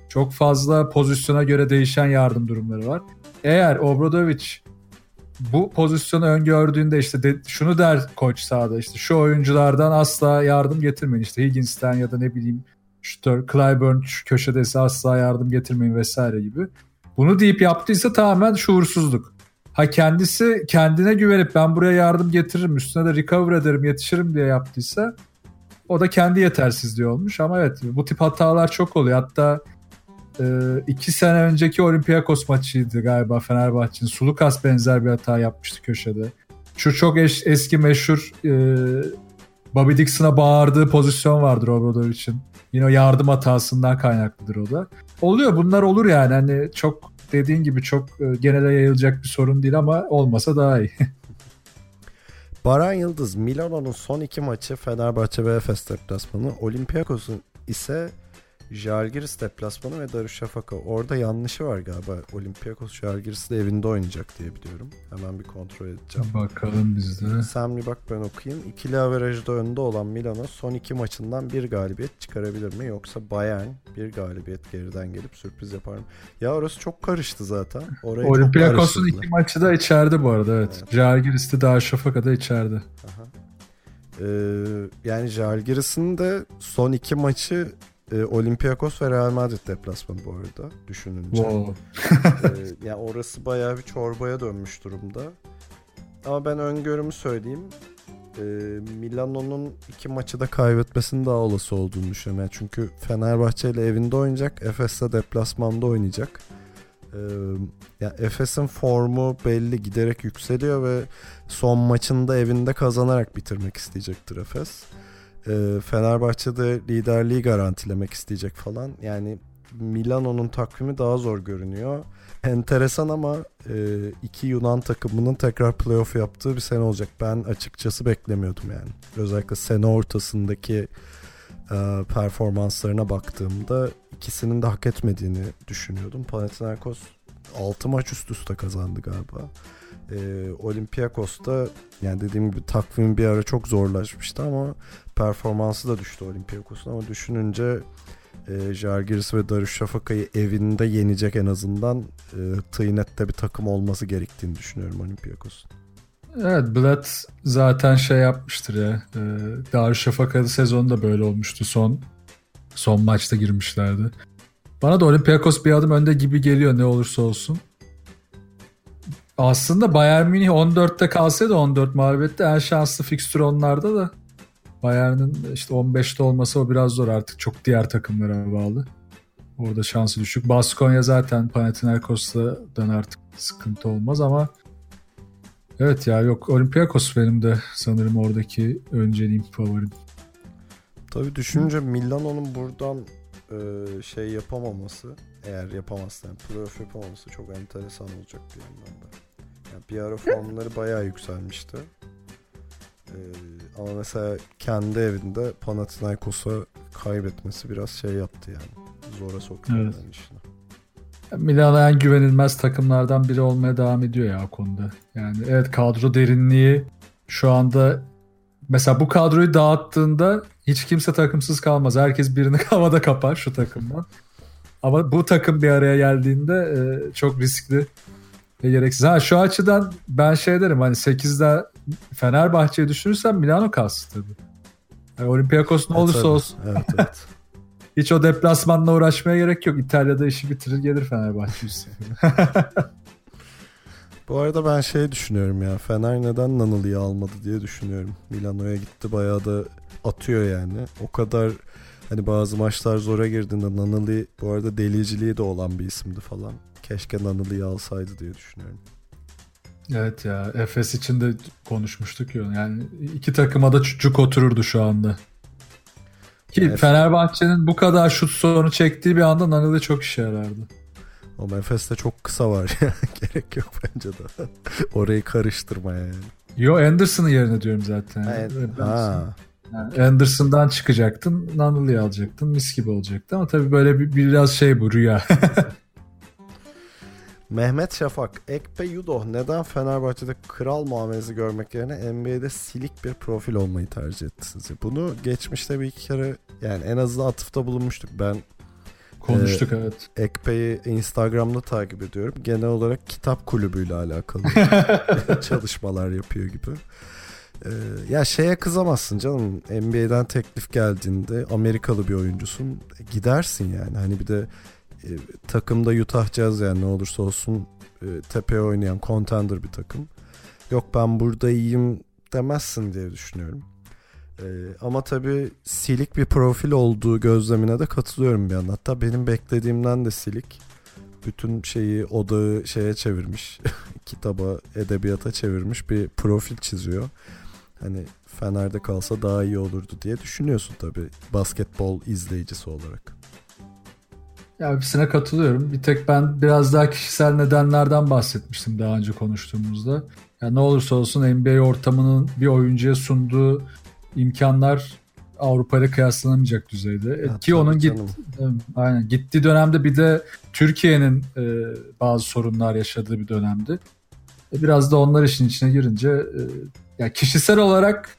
Çok fazla pozisyona göre değişen yardım durumları var. Eğer Obradović bu pozisyonu öngördüğünde işte şunu der koç sahada, işte şu oyunculardan asla yardım getirmeyin, işte Higgins'ten ya da ne bileyim şutör Clyburn şu köşedeyse asla yardım getirmeyin vesaire gibi. Bunu deyip yaptıysa tamamen şuursuzluk. Ha kendisi kendine güvenip ben buraya yardım getiririm, üstüne de recover ederim, yetişirim diye yaptıysa o da kendi yetersizliği olmuş. Ama evet, bu tip hatalar çok oluyor. Hatta 2 sene önceki Olimpiakos maçıydı galiba, Fenerbahçe'nin Sulukas benzer bir hata yapmıştı köşede. Şu çok eski meşhur Bobby Dixon'a bağırdığı pozisyon vardır Obradović'in. Yine o yardım hatasından kaynaklıdır o da. Oluyor, bunlar olur yani. Hani çok dediğin gibi çok genele yayılacak bir sorun değil ama olmasa daha iyi. Baran Yıldız, Milano'nun son 2 maçı Fenerbahçe ve Efes deplasmanı, Olympiakos'un ise Žalgiris deplasmanı ve Darüşşafaka. Orada yanlışı var galiba. Olympiakos Žalgiris'i de evinde oynayacak diye biliyorum. Hemen bir kontrol edeceğim. Bakalım bizde. Sen bir bak, ben okuyayım. İkili averajda önde olan Milano son 2 maçından bir galibiyet çıkarabilir mi? Yoksa Bayern bir galibiyet geriden gelip sürpriz yapar mı? Ya orası çok karıştı zaten. Olympiakos'un 2 maçı da içeride bu arada, evet. Žalgiris'te, Darüşşafaka'da içeride. Aha. Yani Žalgiris'in de son 2 maçı Olympiakos ve Real Madrid deplasmanı bu arada düşününce. Wow. Yani orası bayağı bir çorbaya dönmüş durumda. Ama ben öngörümü söyleyeyim. Milano'nun 2 maçı da kaybetmesinin daha olası olduğunu düşünüyorum. Yani çünkü Fenerbahçe ile evinde oynayacak, Efes'le deplasmanda oynayacak. Yani Efes'in formu belli, giderek yükseliyor ve son maçını da evinde kazanarak bitirmek isteyecektir Efes. Fenerbahçe'de liderliği garantilemek isteyecek falan. Yani Milano'nun takvimi daha zor görünüyor. Enteresan ama 2 Yunan takımının tekrar playoff yaptığı bir sene olacak. Ben açıkçası beklemiyordum yani. Özellikle sene ortasındaki performanslarına baktığımda ikisinin de hak etmediğini düşünüyordum. Panathinaikos 6 maç üst üste kazandı galiba. Olympiakos'ta yani dediğim gibi takvim bir ara çok zorlaşmıştı ama performansı da düştü Olympiakos'un, ama düşününce Žalgiris ve Darüşşafaka'yı evinde yenecek, en azından tıynette bir takım olması gerektiğini düşünüyorum Olympiakos'un. Evet, Blatt zaten şey yapmıştır ya, Darüşşafaka'da sezonu da böyle olmuştu, son maçta girmişlerdi. Bana da Olympiakos bir adım önde gibi geliyor ne olursa olsun. Aslında Bayern Münih 14'te kalsaydı, 14 mağlubiyette en şanslı fikstür onlarda da. Bayern'in işte 15'te olması o biraz zor artık. Çok diğer takımlara bağlı. Orada şansı düşük. Baskonya zaten Panathinaikos'tan artık sıkıntı olmaz ama evet ya, yok Olympiakos benim de sanırım oradaki önceliğim, favorim. Tabii düşününce Milano'nun buradan şey yapamaması, eğer yapamazsa yani playoff yapamaması çok enteresan olacak bir yandan da. Yani bir ara formları bayağı yükselmişti. Ama mesela kendi evinde Panathinaikos'a kaybetmesi biraz şey yaptı yani. Zora soktu evet. Yani işini. Milano'ya en güvenilmez takımlardan biri olmaya devam ediyor ya o konuda. Yani evet, kadro derinliği şu anda mesela bu kadroyu dağıttığında hiç kimse takımsız kalmaz. Herkes birini havada kapar şu takımdan. Ama bu takım bir araya geldiğinde çok riskli ve gereksiz. Ha, şu açıdan ben şey derim, hani 8'de Fenerbahçe'yi düşünürsen Milano kalsın tabii. Yani Olympiakos ne olursa olsun. Evet, evet. Hiç o deplasmanla uğraşmaya gerek yok. İtalya'da işi bitirir gelir Fenerbahçe. Bu arada ben şey düşünüyorum ya, Fener neden Nanalı'yı almadı diye düşünüyorum. Milano'ya gitti, bayağı da atıyor yani. O kadar hani bazı maçlar zora girdiğinde Nanalı, bu arada deliciliği de olan bir isimdi falan. Keşke Nanalı'yı alsaydı diye düşünüyorum. Evet ya, Efes için de konuşmuştuk ya. Yani 2 takıma da cuk otururdu şu anda. Ki Efes... Fenerbahçe'nin bu kadar şut sorunu çektiği bir anda Nanalı çok işe yarardı. Ama Efes'te çok kısa var ya. Gerek yok bence de. Orayı karıştırmaya yani. Yo, Anderson'ın yerine diyorum zaten. Ha. Yani Anderson'dan çıkacaktın, Nanalı'yı alacaktın, mis gibi olacaktı ama tabii böyle biraz şey, bu rüya. Mehmet Şafak, Ekpe Yudoh neden Fenerbahçe'de kral muamelesi görmek yerine NBA'de silik bir profil olmayı tercih etti sizce? Bunu geçmişte bir 2 kere yani en azından atıfta bulunmuştuk. Ben konuştuk, evet. Ekpe'yi Instagram'da takip ediyorum. Genel olarak kitap kulübüyle alakalı çalışmalar yapıyor gibi. Ya şeye kızamazsın canım, NBA'den teklif geldiğinde Amerikalı bir oyuncusun, gidersin yani. Hani bir de takımda Utah Jazz, yani ne olursa olsun tepeye oynayan contender bir takım. Yok ben burada iyiyim demezsin diye düşünüyorum. Ama tabii silik bir profil olduğu gözlemine de katılıyorum bir yandan. Hatta benim beklediğimden de silik. Bütün şeyi, odağı şeye çevirmiş. Kitaba, edebiyata çevirmiş bir profil çiziyor. Hani Fener'de kalsa daha iyi olurdu diye düşünüyorsun tabii basketbol izleyicisi olarak. Ya hepsine katılıyorum. Bir tek ben biraz daha kişisel nedenlerden bahsetmiştim daha önce konuştuğumuzda. Ya ne olursa olsun NBA ortamının bir oyuncuya sunduğu imkanlar Avrupa'yla kıyaslanamayacak düzeyde. Ya, ki onun gittiği dönemde bir de Türkiye'nin bazı sorunlar yaşadığı bir dönemdi. Biraz da onlar işin içine girince ya kişisel olarak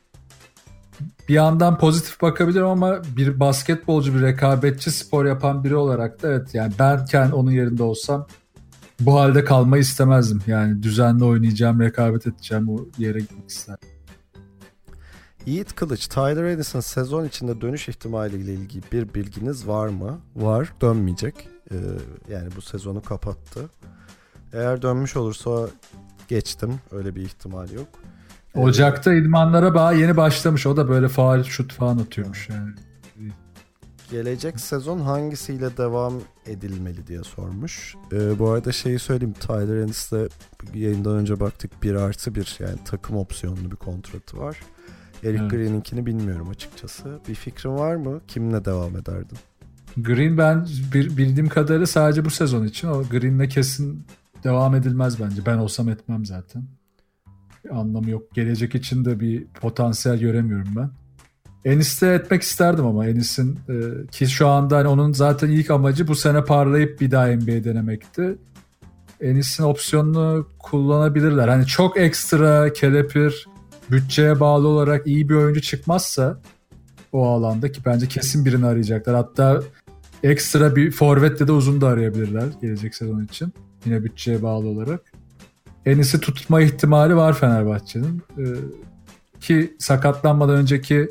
bir yandan pozitif bakabilirim ama bir basketbolcu, bir rekabetçi spor yapan biri olarak da evet, yani benken onun yerinde olsam bu halde kalmayı istemezdim. Yani düzenli oynayacağım, rekabet edeceğim, o yere gitmek isterdim. Yiğit Kılıç, Tyler Edison sezon içinde dönüş ihtimaliyle ilgili bir bilginiz var mı? Var, dönmeyecek. Yani bu sezonu kapattı. Eğer dönmüş olursa geçtim, öyle bir ihtimal yok. Ocak'ta idmanlara yeni başlamış. O da böyle faal şut falan atıyormuş yani. Gelecek sezon hangisiyle devam edilmeli diye sormuş. Bu arada şeyi söyleyeyim. Tyler Ennis'le yayından önce baktık. 1+1 yani takım opsiyonlu bir kontratı var. Eric evet. Green'inkini bilmiyorum açıkçası. Bir fikrin var mı? Kimle devam ederdin? Green, ben bildiğim kadarıyla sadece bu sezon için. O Green'le kesin devam edilmez bence. Ben olsam etmem zaten. Anlamı yok. Gelecek için de bir potansiyel göremiyorum ben. Enis'te etmek isterdim ama Enis'in ki şu anda hani onun zaten ilk amacı bu sene parlayıp bir daha NBA denemekti. Enis'in opsiyonunu kullanabilirler. Hani çok ekstra kelepir bütçeye bağlı olarak iyi bir oyuncu çıkmazsa o alanda, ki bence kesin birini arayacaklar. Hatta ekstra bir forvetle de uzun da arayabilirler gelecek sezon için. Yine bütçeye bağlı olarak. Enis'i tutma ihtimali var Fenerbahçe'nin. Ki sakatlanmadan önceki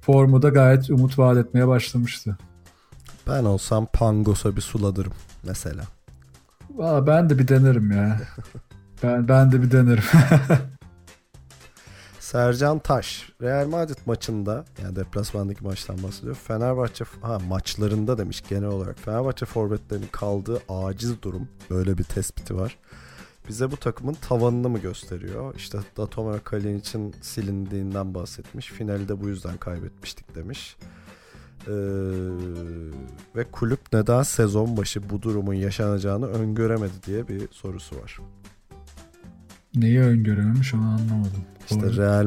formu da gayet umut vaat etmeye başlamıştı. Ben olsam Pangos'a bir suladırım mesela. Valla ben de bir denerim ya. ben de bir denerim. Sercan Taş, Real Madrid maçında, yani deplasmandaki maçtan bahsediyor. Fenerbahçe maçlarında demiş genel olarak. Fenerbahçe forvetlerinin kaldığı aciz durum. Böyle bir tespiti var. Bize bu takımın tavanını mı gösteriyor? İşte Datomer Kalinić'in silindiğinden bahsetmiş. Finalde bu yüzden kaybetmiştik demiş. Ve kulüp neden sezon başı bu durumun yaşanacağını öngöremedi diye bir sorusu var. Neyi öngörememiş onu anlamadım. İşte Real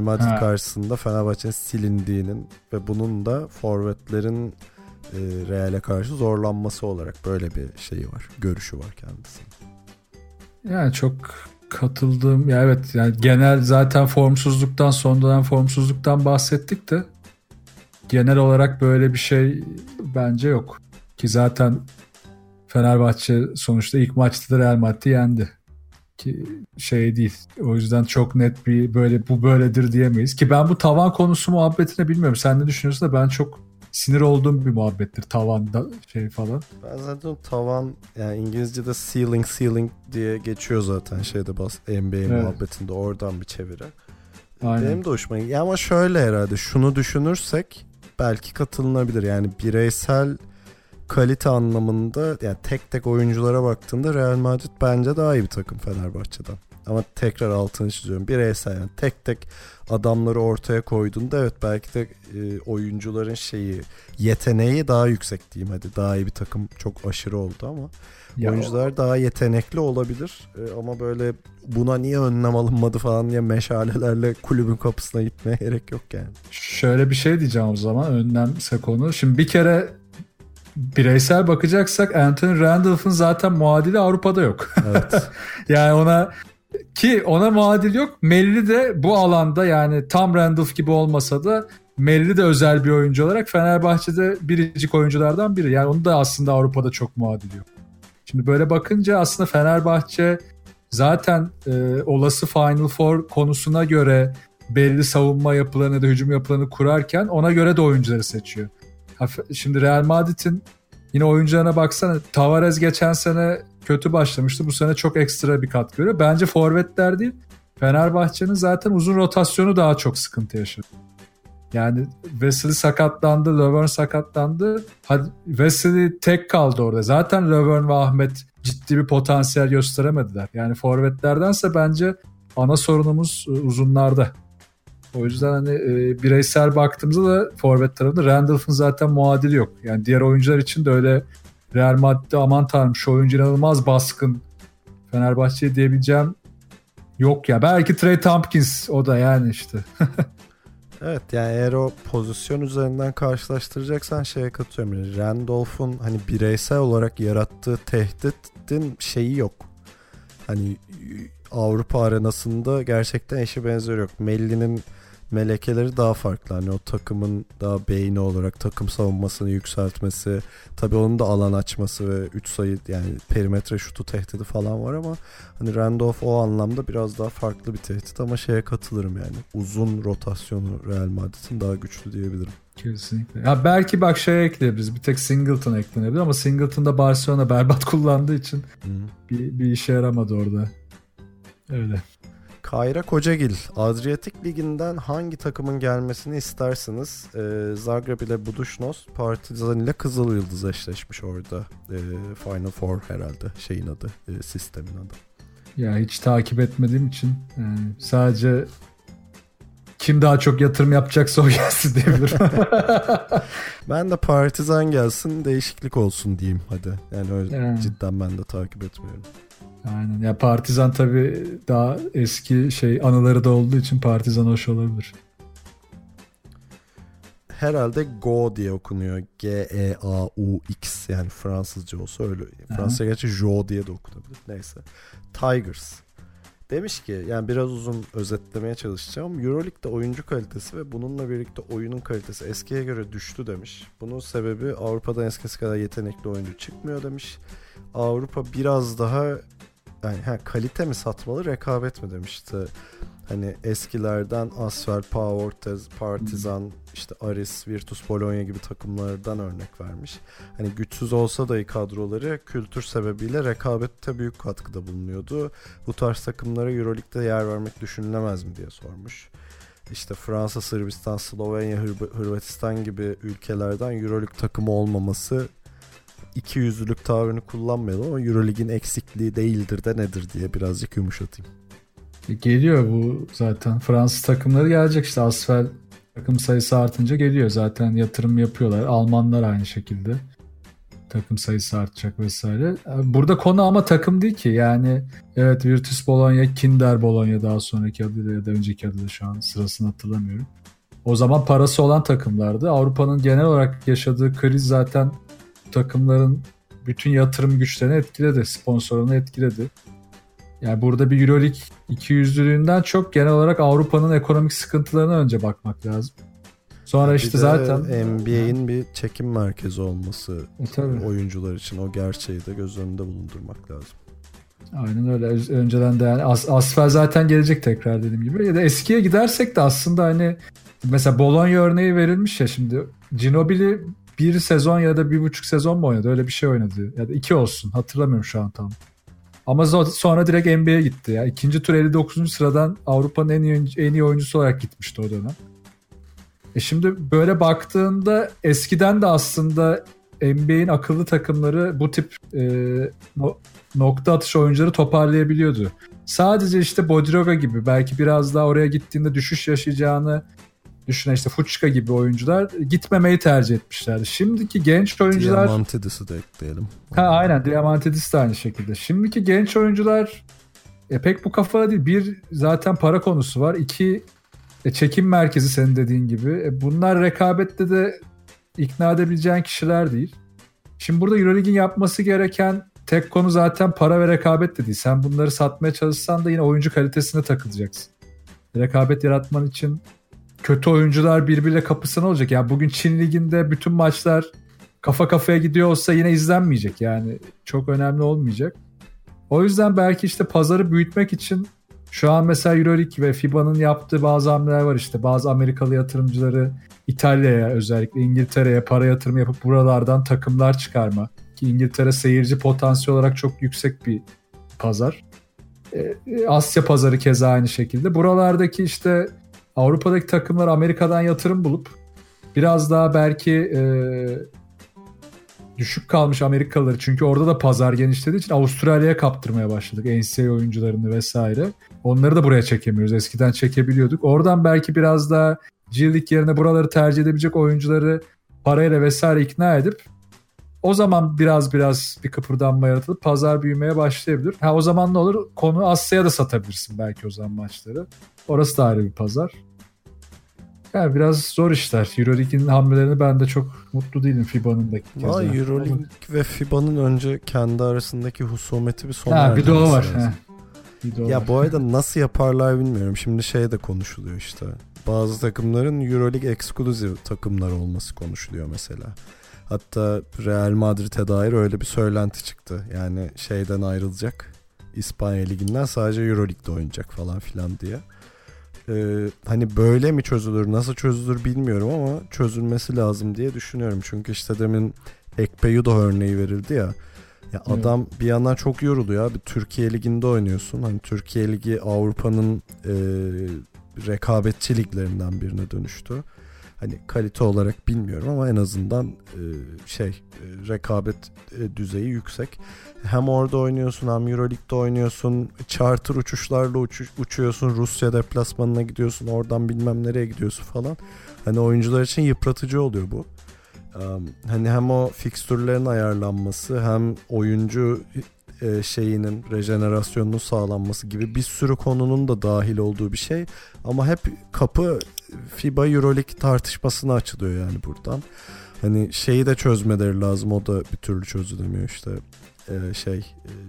Madrid karşısında Fenerbahçe'nin silindiğinin ve bunun da forvetlerin Real'e karşı zorlanması olarak böyle bir şeyi var. Görüşü var kendisinin. Yani çok katıldığım, ya evet, yani genel zaten formsuzluktan, son dönem formsuzluktan bahsettik de genel olarak böyle bir şey bence yok. Ki zaten Fenerbahçe sonuçta ilk maçta da Real Madrid'i yendi. Ki şey değil. O yüzden çok net bir böyle bu böyledir diyemeyiz. Ki ben bu tavan konusu muhabbetine bilmiyorum. Sen ne düşünüyorsun da ben çok sinir olduğum bir muhabbettir tavanda şey falan. Ben zaten tavan, yani İngilizce'de ceiling diye geçiyor zaten şeyde NBA evet. Muhabbetinde oradan bir çeviri. Aynen. Benim de hoşuma gidiyor ama şöyle herhalde şunu düşünürsek belki katılınabilir. Yani bireysel kalite anlamında, yani tek tek oyunculara baktığında Real Madrid bence daha iyi bir takım Fenerbahçe'den. Ama tekrar altını çiziyorum. Bireysel, yani tek tek adamları ortaya koyduğunda evet belki de oyuncuların yeteneği daha yüksek diyeyim. Hadi daha iyi bir takım çok aşırı oldu ama ya oyuncular daha yetenekli olabilir. Ama böyle buna niye önlem alınmadı falan diye meşalelerle kulübün kapısına gitmeye gerek yok yani. Şöyle bir şey diyeceğim o zaman önlemse konu. Şimdi bir kere bireysel bakacaksak Anthony Randolph'ın zaten muadili Avrupa'da yok. Evet. Yani ona muadil yok. Melli de bu alanda, yani tam Randolph gibi olmasa da Melli de özel bir oyuncu olarak Fenerbahçe'de biricik oyunculardan biri. Yani onu da aslında Avrupa'da çok muadil yok. Şimdi böyle bakınca aslında Fenerbahçe zaten olası Final Four konusuna göre belli savunma yapılarını da hücum yapılarını kurarken ona göre de oyuncuları seçiyor. Şimdi Real Madrid'in yine oyuncularına baksana. Tavares geçen sene kötü başlamıştı. Bu sene çok ekstra bir katkı veriyor. Bence forvetler değil. Fenerbahçe'nin zaten uzun rotasyonu daha çok sıkıntı yaşadı. Yani Wesley sakatlandı, Löwen sakatlandı. Wesley tek kaldı orada. Zaten Löwen ve Ahmet ciddi bir potansiyel gösteremediler. Yani forvetlerdense bence ana sorunumuz uzunlarda. O yüzden hani bireysel baktığımızda da forvet tarafında Randolph'ın zaten muadili yok. Yani diğer oyuncular için de öyle Real Madrid'de aman tanrım şu oyuncu inanılmaz baskın Fenerbahçe'ye diyebileceğim yok ya. Belki Trey Tompkins o da yani işte. Evet yani eğer o pozisyon üzerinden karşılaştıracaksan şeye katıyorum. Randolph'un hani bireysel olarak yarattığı tehditin şeyi yok. Hani Avrupa arenasında gerçekten eşi benzeri yok. Melli'nin melekeleri daha farklı. Hani o takımın daha beyni olarak takım savunmasını yükseltmesi, tabii onun da alan açması ve 3 sayı yani perimetre şutu tehdidi falan var ama hani Randolph o anlamda biraz daha farklı bir tehdit ama şeye katılırım yani. Uzun rotasyonu Real Madrid'in daha güçlü diyebilirim. Kesinlikle. Ya belki bak şeye ekleyebiliriz. Bir tek Singleton eklenebilir ama Singleton'da Barcelona berbat kullandığı için bir işe yaramadı orada. Öyle. Kayra Kocagil, Adriyatik Ligi'nden hangi takımın gelmesini istersiniz? Zagreb ile Budućnost, Partizan ile Kızıl Yıldız eşleşmiş orada. Final Four herhalde şeyin adı, sistemin adı. Ya hiç takip etmediğim için yani sadece kim daha çok yatırım yapacaksa o gelsin diyebilirim. Ben de Partizan gelsin, değişiklik olsun diyeyim hadi. Yani öyle yani. Cidden ben de takip etmiyorum. Aynen. Ya Partizan tabii daha eski şey anıları da olduğu için Partizan hoş olabilir. Herhalde Go diye okunuyor. G-E-A-U-X yani Fransızca olsa öyle. Fransızca gerçi Jo diye de okunabilir. Neyse. Tigers. Demiş ki yani biraz uzun özetlemeye çalışacağım. Euroleague'de oyuncu kalitesi ve bununla birlikte oyunun kalitesi eskiye göre düştü demiş. Bunun sebebi Avrupa'dan eskisi kadar yetenekli oyuncu çıkmıyor demiş. Avrupa biraz daha yani kalite mi satmalı, rekabet mi demişti. Hani eskilerden Asvel, Paortes, Partizan, işte Aris, Virtus Bologna gibi takımlardan örnek vermiş. Hani güçsüz olsa dahi kadroları kültür sebebiyle rekabette büyük katkıda bulunuyordu. Bu tarz takımlara Euroleague'de yer vermek düşünülemez mi diye sormuş. İşte Fransa, Sırbistan, Slovenya, Hırvatistan gibi ülkelerden Euroleague takımı olmaması iki yüzlülük tavrını kullanmayalım ama Euroleague'in eksikliği değildir de nedir diye birazcık yumuşatayım. Geliyor bu zaten. Fransız takımları gelecek işte. Asfel takım sayısı artınca geliyor. Zaten yatırım yapıyorlar. Almanlar aynı şekilde. Takım sayısı artacak vesaire. Burada konu ama takım değil ki. Yani evet Virtus Bologna, Kinder Bologna daha sonraki adıyla ya da önceki adıyla şu an sırasını hatırlamıyorum. O zaman parası olan takımlardı. Avrupa'nın genel olarak yaşadığı kriz zaten takımların bütün yatırım güçlerini etkiledi. Sponsorunu etkiledi. Yani burada bir Euroleague 200'lüğünden çok genel olarak Avrupa'nın ekonomik sıkıntılarına önce bakmak lazım. Sonra işte zaten NBA'in bir çekim merkezi olması oyuncular için o gerçeği de göz önünde bulundurmak lazım. Aynen öyle. Önceden de yani Asfer zaten gelecek tekrar dediğim gibi. Ya da eskiye gidersek de aslında hani mesela Bologna örneği verilmiş ya şimdi. Ginobili bir sezon ya da 1,5 sezon mu oynadı? Öyle bir şey oynadı. Ya da 2 olsun. Hatırlamıyorum şu an tam. Ama sonra direkt NBA'ye gitti ya. İkinci tur 59. sıradan Avrupa'nın en iyi oyuncusu olarak gitmişti o dönem. Şimdi böyle baktığında eskiden de aslında NBA'in akıllı takımları bu tip nokta atışı oyuncuları toparlayabiliyordu. Sadece işte Bodiroga gibi belki biraz daha oraya gittiğinde düşüş yaşayacağını düşünen işte Fuçka gibi oyuncular gitmemeyi tercih etmişlerdi. Şimdiki genç oyuncular... Diamantidis'i de ekleyelim. Ha, aynen Diamantidis de aynı şekilde. Şimdiki genç oyuncular pek bu kafada değil. Bir, zaten para konusu var. İki, çekim merkezi senin dediğin gibi. Bunlar rekabette de ikna edebileceğin kişiler değil. Şimdi burada Euroleague'in yapması gereken tek konu zaten para ve rekabet de değil. Sen bunları satmaya çalışsan da yine oyuncu kalitesine takılacaksın. Rekabet yaratman için kötü oyuncular birbiriyle kapısına olacak. Yani bugün Çin Ligi'nde bütün maçlar kafa kafaya gidiyor olsa yine izlenmeyecek. Yani çok önemli olmayacak. O yüzden belki işte pazarı büyütmek için şu an mesela Euroleague ve FIBA'nın yaptığı bazı hamleler var işte. Bazı Amerikalı yatırımcıları İtalya'ya, özellikle İngiltere'ye para yatırımı yapıp buralardan takımlar çıkarma. Ki İngiltere seyirci potansiyel olarak çok yüksek bir pazar. Asya pazarı keza aynı şekilde. Buralardaki işte Avrupa'daki takımlar Amerika'dan yatırım bulup biraz daha belki düşük kalmış Amerikalıları, çünkü orada da pazar genişlediği için Avustralya'ya kaptırmaya başladık NCAA oyuncularını vesaire. Onları da buraya çekemiyoruz. Eskiden çekebiliyorduk. Oradan belki biraz daha G-League yerine buraları tercih edebilecek oyuncuları parayla vesaire ikna edip o zaman biraz bir kıpırdanma yaratılıp pazar büyümeye başlayabilir. Ha, o zaman ne olur? Konu Asya'ya da satabilirsin belki o zaman maçları. Orası da ayrı bir pazar. Yani biraz zor işler. Euroleague'in hamlelerini ben de çok mutlu değilim FIBA'nın da. Valla Euroleague ve FIBA'nın önce kendi arasındaki husumeti bir sona erdirmesi. Bir de o var. Ya bu arada nasıl yaparlar bilmiyorum. Şimdi şey de konuşuluyor işte. Bazı takımların Euroleague exclusive takımlar olması konuşuluyor mesela. Hatta Real Madrid'e dair öyle bir söylenti çıktı. Yani şeyden ayrılacak. İspanya Ligi'nden sadece Euroleague'de oynayacak falan filan diye. Hani böyle mi çözülür, nasıl çözülür bilmiyorum ama çözülmesi lazım diye düşünüyorum. Çünkü işte demin Ekpeyudo örneği verildi ya. Ya adam bir yandan çok yoruluyor abi. Türkiye Ligi'nde oynuyorsun. Hani Türkiye Ligi Avrupa'nın rekabetçi liglerinden birine dönüştü. Hani kalite olarak bilmiyorum ama en azından rekabet düzeyi yüksek. Hem orada oynuyorsun hem Euroleague'de oynuyorsun. Charter uçuşlarla uçuyorsun. Rusya deplasmanına gidiyorsun. Oradan bilmem nereye gidiyorsun falan. Hani oyuncular için yıpratıcı oluyor bu. Hani hem o fikstürlerin ayarlanması hem oyuncu şeyinin rejenerasyonunun sağlanması gibi bir sürü konunun da dahil olduğu bir şey. Ama hep kapı FIBA Euroleague tartışmasına açılıyor yani buradan. Hani şeyi de çözmeleri lazım, o da bir türlü çözülemiyor işte.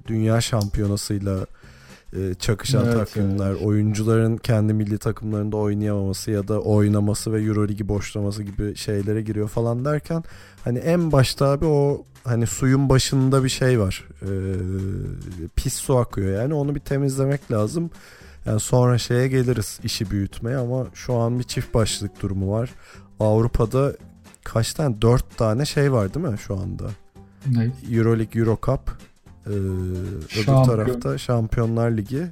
Dünya şampiyonasıyla çakışan takımlar, oyuncuların kendi milli takımlarında oynayamaması ya da oynaması ve Euroligi boşlaması gibi şeylere giriyor falan derken hani en başta abi o hani suyun başında bir şey var. Pis su akıyor yani, onu bir temizlemek lazım. Yani sonra şeye geliriz, işi büyütmeye, ama şu an bir çift başlık durumu var. Avrupa'da kaç tane? 4 tane şey var değil mi şu anda? Ne? Euroleague, Eurocup, öbür tarafta Şampiyonlar Ligi.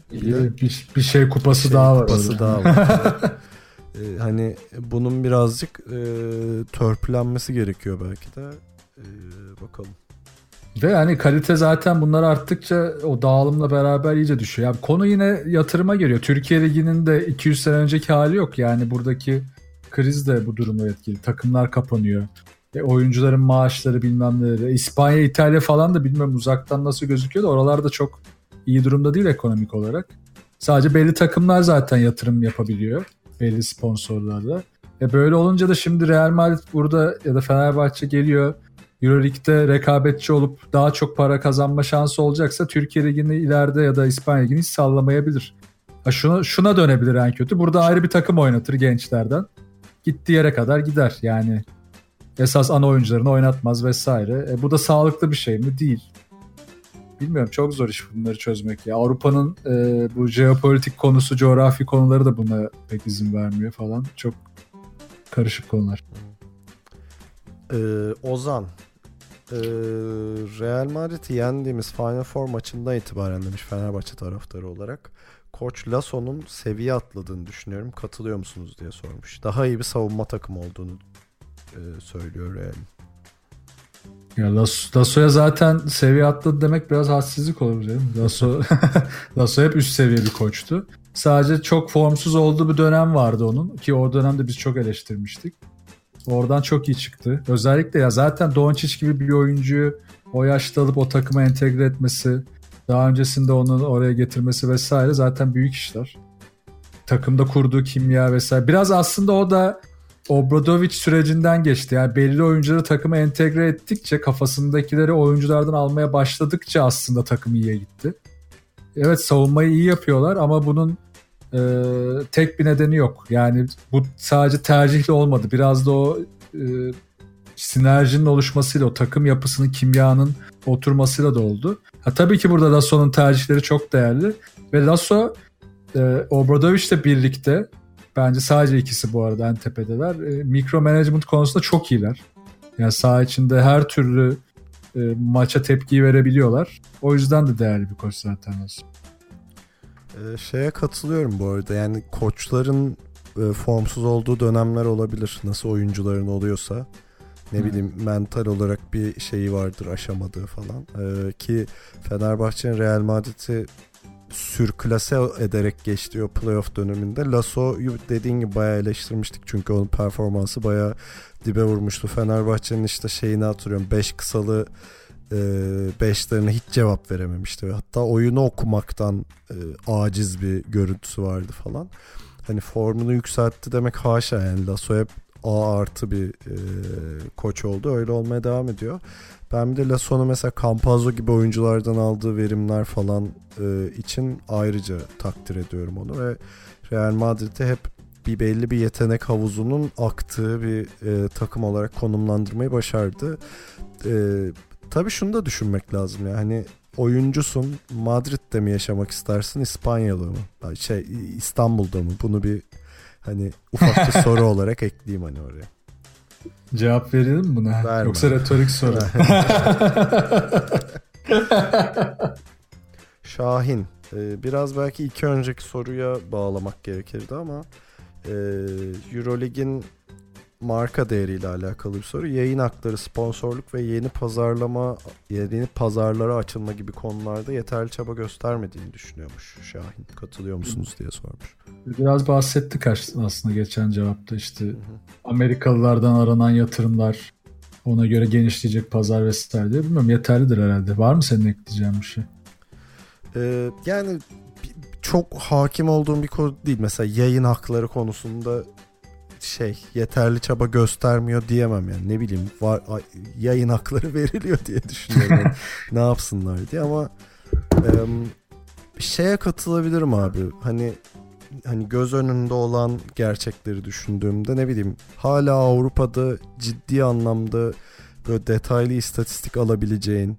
Bir şey kupası şey daha var. Kupası daha var. Hani bunun birazcık törpülenmesi gerekiyor belki de. Bakalım. Ve yani kalite zaten bunlar arttıkça o dağılımla beraber iyice düşüyor. Yani konu yine yatırıma geliyor. Türkiye Ligi'nin de 200 sene önceki hali yok. Yani buradaki kriz de bu durumla etkili. Takımlar kapanıyor. Oyuncuların maaşları bilmem neleri. İspanya, İtalya falan da bilmiyorum uzaktan nasıl gözüküyor da oralarda çok iyi durumda değil ekonomik olarak. Sadece belli takımlar zaten yatırım yapabiliyor. Belli sponsorlarla. Böyle olunca da şimdi Real Madrid burada ya da Fenerbahçe geliyor. Euroleague'de rekabetçi olup daha çok para kazanma şansı olacaksa Türkiye Ligi'ni ileride ya da İspanya Ligi'ni hiç sallamayabilir. Şuna dönebilir en kötü. Burada ayrı bir takım oynatır gençlerden. Gittiği yere kadar gider. Yani esas ana oyuncularını oynatmaz vesaire. Bu da sağlıklı bir şey mi? Değil. Bilmiyorum, çok zor iş bunları çözmek. Ya Avrupa'nın bu jeopolitik konusu, coğrafi konuları da buna pek izin vermiyor falan. Çok karışık konular. Ozan, Real Madrid'i yendiğimiz Final Four maçından itibaren demiş Fenerbahçe taraftarı olarak. Koç Laso'nun seviye atladığını düşünüyorum. Katılıyor musunuz diye sormuş. Daha iyi bir savunma takımı olduğunu söylüyor Real'in. Ya Laso'ya zaten seviye atladı demek biraz hadsizlik olur canım. Laso hep üst seviye bir koçtu. Sadece çok formsuz olduğu bir dönem vardı onun. Ki o dönemde biz çok eleştirmiştik. Oradan çok iyi çıktı. Özellikle ya zaten Doncic gibi bir oyuncuyu o yaşta alıp o takıma entegre etmesi, daha öncesinde onu oraya getirmesi vesaire zaten büyük işler. Takımda kurduğu kimya vesaire. Biraz aslında o da Obradović sürecinden geçti. Yani belli oyuncuları takıma entegre ettikçe, kafasındakileri oyunculardan almaya başladıkça aslında takım iyiye gitti. Evet, savunmayı iyi yapıyorlar ama bunun tek bir nedeni yok. Yani bu sadece tercihle olmadı. Biraz da o sinerjinin oluşmasıyla, o takım yapısının, kimyanın oturmasıyla da oldu. Ha, tabii ki burada Laso'nun tercihleri çok değerli ve Laso Obradović'le birlikte, bence sadece ikisi bu arada en tepedeler, mikro management konusunda çok iyiler. Yani saha içinde her türlü maça tepkiyi verebiliyorlar. O yüzden de değerli bir koç zaten Laso. Şeye katılıyorum bu arada, yani koçların formsuz olduğu dönemler olabilir. Nasıl oyuncuların oluyorsa, ne bileyim, mental olarak bir şeyi vardır aşamadığı falan. Ki Fenerbahçe'nin Real Madrid'i sürklase ederek geçtiği o playoff döneminde Laso'yu dediğin gibi bayağı eleştirmiştik. Çünkü onun performansı bayağı dibe vurmuştu. Fenerbahçe'nin işte şeyini hatırlıyorum, 5 kısalı beşlerine hiç cevap verememişti. Hatta oyunu okumaktan aciz bir görüntüsü vardı falan. Hani formunu yükseltti demek haşa, yani Laso hep A artı bir koç oldu. Öyle olmaya devam ediyor. Ben bir de Laso'nun mesela Campazzo gibi oyunculardan aldığı verimler falan için ayrıca takdir ediyorum onu ve Real Madrid'i hep bir belli bir yetenek havuzunun aktığı bir takım olarak konumlandırmayı başardı. Tabii şunu da düşünmek lazım ya, hani oyuncusun, Madrid'de mi yaşamak istersin, İspanya'da mı? İstanbul'da mı? Bunu bir hani ufak bir soru olarak ekleyeyim hani oraya. Cevap verelim mi buna? Verme. Yoksa retorik soru. Şahin, biraz belki iki önceki soruya bağlamak gerekirdi ama Euroleague'in marka değeriyle alakalı bir soru. Yayın hakları, sponsorluk ve yeni pazarlara açılma gibi konularda yeterli çaba göstermediğini düşünüyormuş Şahin. Katılıyor musunuz diye sormuş. Biraz bahsettik aslında geçen cevapta, işte Amerikalılardan aranan yatırımlar, ona göre genişleyecek pazar vesaire diye. Bilmiyorum, yeterlidir herhalde. Var mı senin ekleyeceğin bir şey? Yani çok hakim olduğum bir konu değil. Mesela yayın hakları konusunda yeterli çaba göstermiyor diyemem yani, ne bileyim, var, yayın hakları veriliyor diye düşünüyorum ne yapsınlar diye, ama şeye katılabilirim abi, hani göz önünde olan gerçekleri düşündüğümde, ne bileyim, hala Avrupa'da ciddi anlamda böyle detaylı istatistik alabileceğin,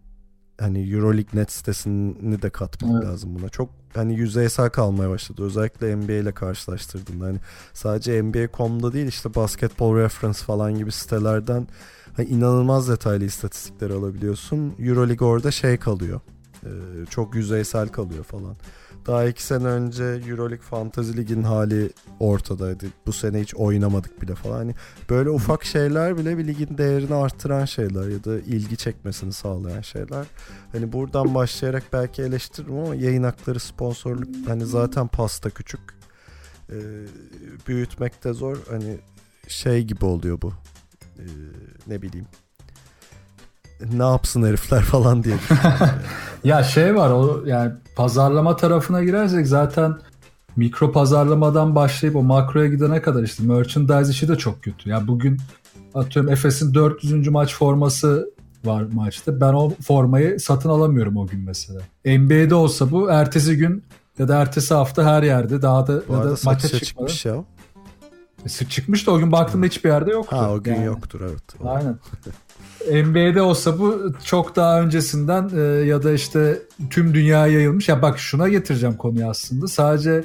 hani Euroleague Net sitesini de katmak lazım buna. Çok hani yüzeysel kalmaya başladı. Özellikle NBA ile karşılaştırdığında, hani sadece NBA.com'da değil, işte Basketball Reference falan gibi sitelerden hani inanılmaz detaylı istatistikler alabiliyorsun. Euroleague orada kalıyor. Çok yüzeysel kalıyor falan. Daha 2 sene önce Euroleague Fantasy Ligi'nin hali ortadaydı. Bu sene hiç oynamadık bile falan. Hani böyle ufak şeyler bile bir ligin değerini artıran şeyler ya da ilgi çekmesini sağlayan şeyler. Hani buradan başlayarak belki eleştiririm ama yayın hakları, sponsorluk, hani zaten pasta küçük. Büyütmek de zor. Hani gibi oluyor bu. Ne bileyim. Ne yapsın herifler falan diye. Ya var o, yani pazarlama tarafına girersek zaten mikro pazarlamadan başlayıp o makroya gidene kadar işte merchandise işi de çok kötü. Yani bugün atıyorum Efes'in 400. maç forması var maçta. Ben o formayı satın alamıyorum o gün mesela. NBA'de olsa bu ertesi gün ya da ertesi hafta her yerde daha da, ya da maça çıkmış ya. Çıkmış da o gün baktığımda hiçbir yerde yoktu. Ha, o gün yani. Yoktur evet. Aynen. NBA'de olsa bu çok daha öncesinden ya da işte tüm dünyaya yayılmış. Ya bak, şuna getireceğim konuyu aslında. Sadece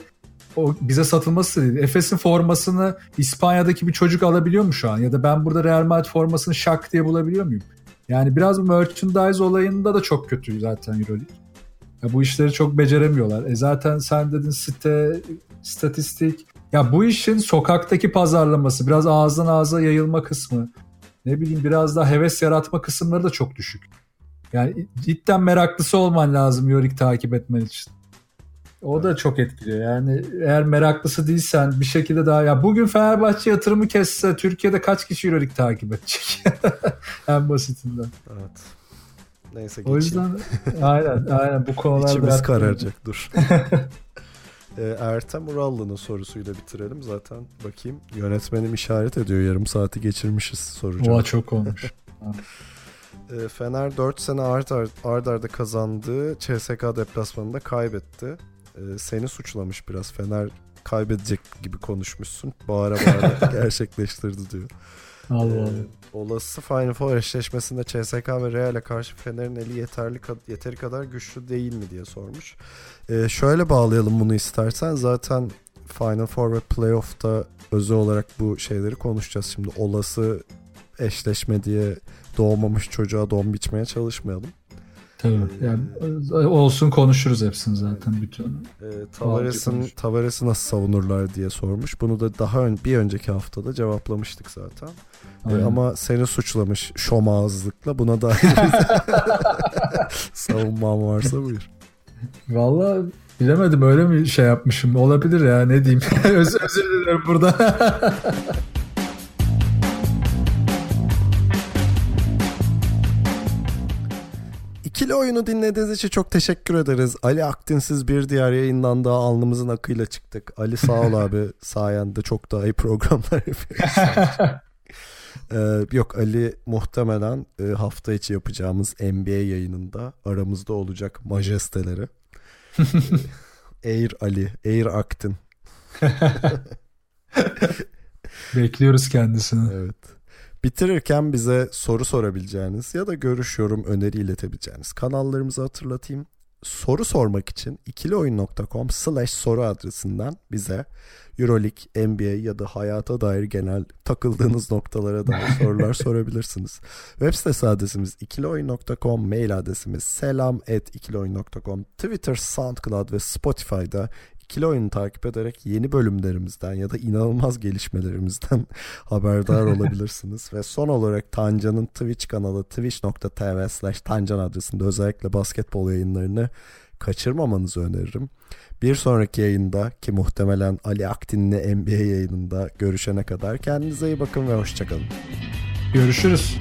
o bize satılması değil. Efes'in formasını İspanya'daki bir çocuk alabiliyor mu şu an? Ya da ben burada Real Madrid formasını şak diye bulabiliyor muyum? Yani biraz merchandise olayında da çok kötü zaten Euroleague. Ya bu işleri çok beceremiyorlar. Zaten sen dedin site, statistik. Ya bu işin sokaktaki pazarlaması, biraz ağızdan ağza yayılma kısmı, ne bileyim biraz daha heves yaratma kısımları da çok düşük. Yani cidden meraklısı olman lazım Euroleague takip etmen için. O da çok etkiliyor. Yani eğer meraklısı değilsen bir şekilde daha... Ya bugün Fenerbahçe yatırımı kesse Türkiye'de kaç kişi Euroleague takip edecek? En basitinden. Evet. Neyse geçeyim. O yüzden aynen bu konularda... İçimiz kararacak dur. Ertem Urallı'nın sorusuyla bitirelim. Zaten bakayım, yönetmenim işaret ediyor, yarım saati geçirmişiz soracağım. Oha, çok olmuş. Fener 4 sene art arda kazandığı CSKA deplasmanında kaybetti. Seni suçlamış biraz. Fener kaybedecek gibi konuşmuşsun. Bağıra gerçekleştirdi diyor. Olası Final Four eşleşmesinde CSKA ve Real'e karşı Fener'in eli yeteri kadar güçlü değil mi diye sormuş. Şöyle bağlayalım bunu istersen. Zaten Final Four ve Playoff'ta özel olarak bu şeyleri konuşacağız. Şimdi olası eşleşme diye doğmamış çocuğa don biçmeye çalışmayalım. Tabii. Yani olsun, konuşuruz hepsini zaten bütün. Tavares'i nasıl savunurlar diye sormuş. Bunu da bir önceki haftada cevaplamıştık zaten. Ama seni suçlamış şomağızlıkla. Buna dair savunmam varsa buyur. Vallahi bilemedim, öyle mi şey yapmışım? Olabilir ya, ne diyeyim. Özür dilerim burada. İkili oyunu dinlediğiniz için çok teşekkür ederiz. Ali Aktin'siz bir diğer yayından daha alnımızın akıyla çıktık. Ali sağ ol abi, sayende çok daha iyi programlar yapıyoruz. Yok, Ali muhtemelen hafta içi yapacağımız NBA yayınında aramızda olacak, majesteleri. Air Ali, Air Aktin. Bekliyoruz kendisini. Evet. Bitirirken bize soru sorabileceğiniz ya da görüş, yorum, öneri iletebileceğiniz kanallarımızı hatırlatayım. Soru sormak için ikilioyun.com/soru adresinden bize Euroleague, NBA ya da hayata dair genel takıldığınız noktalara dair sorular sorabilirsiniz. Web sitesi adresimiz ikilioyun.com, mail adresimiz selam@ikilioyun.com, Twitter, SoundCloud ve Spotify'da İkili Oyun'u takip ederek yeni bölümlerimizden ya da inanılmaz gelişmelerimizden haberdar olabilirsiniz. Ve son olarak Tancan'ın Twitch kanalı twitch.tv/tancan adresinde özellikle basketbol yayınlarını kaçırmamanızı öneririm. Bir sonraki yayında, ki muhtemelen Ali Aktin'le NBA yayınında görüşene kadar kendinize iyi bakın ve hoşçakalın. Görüşürüz.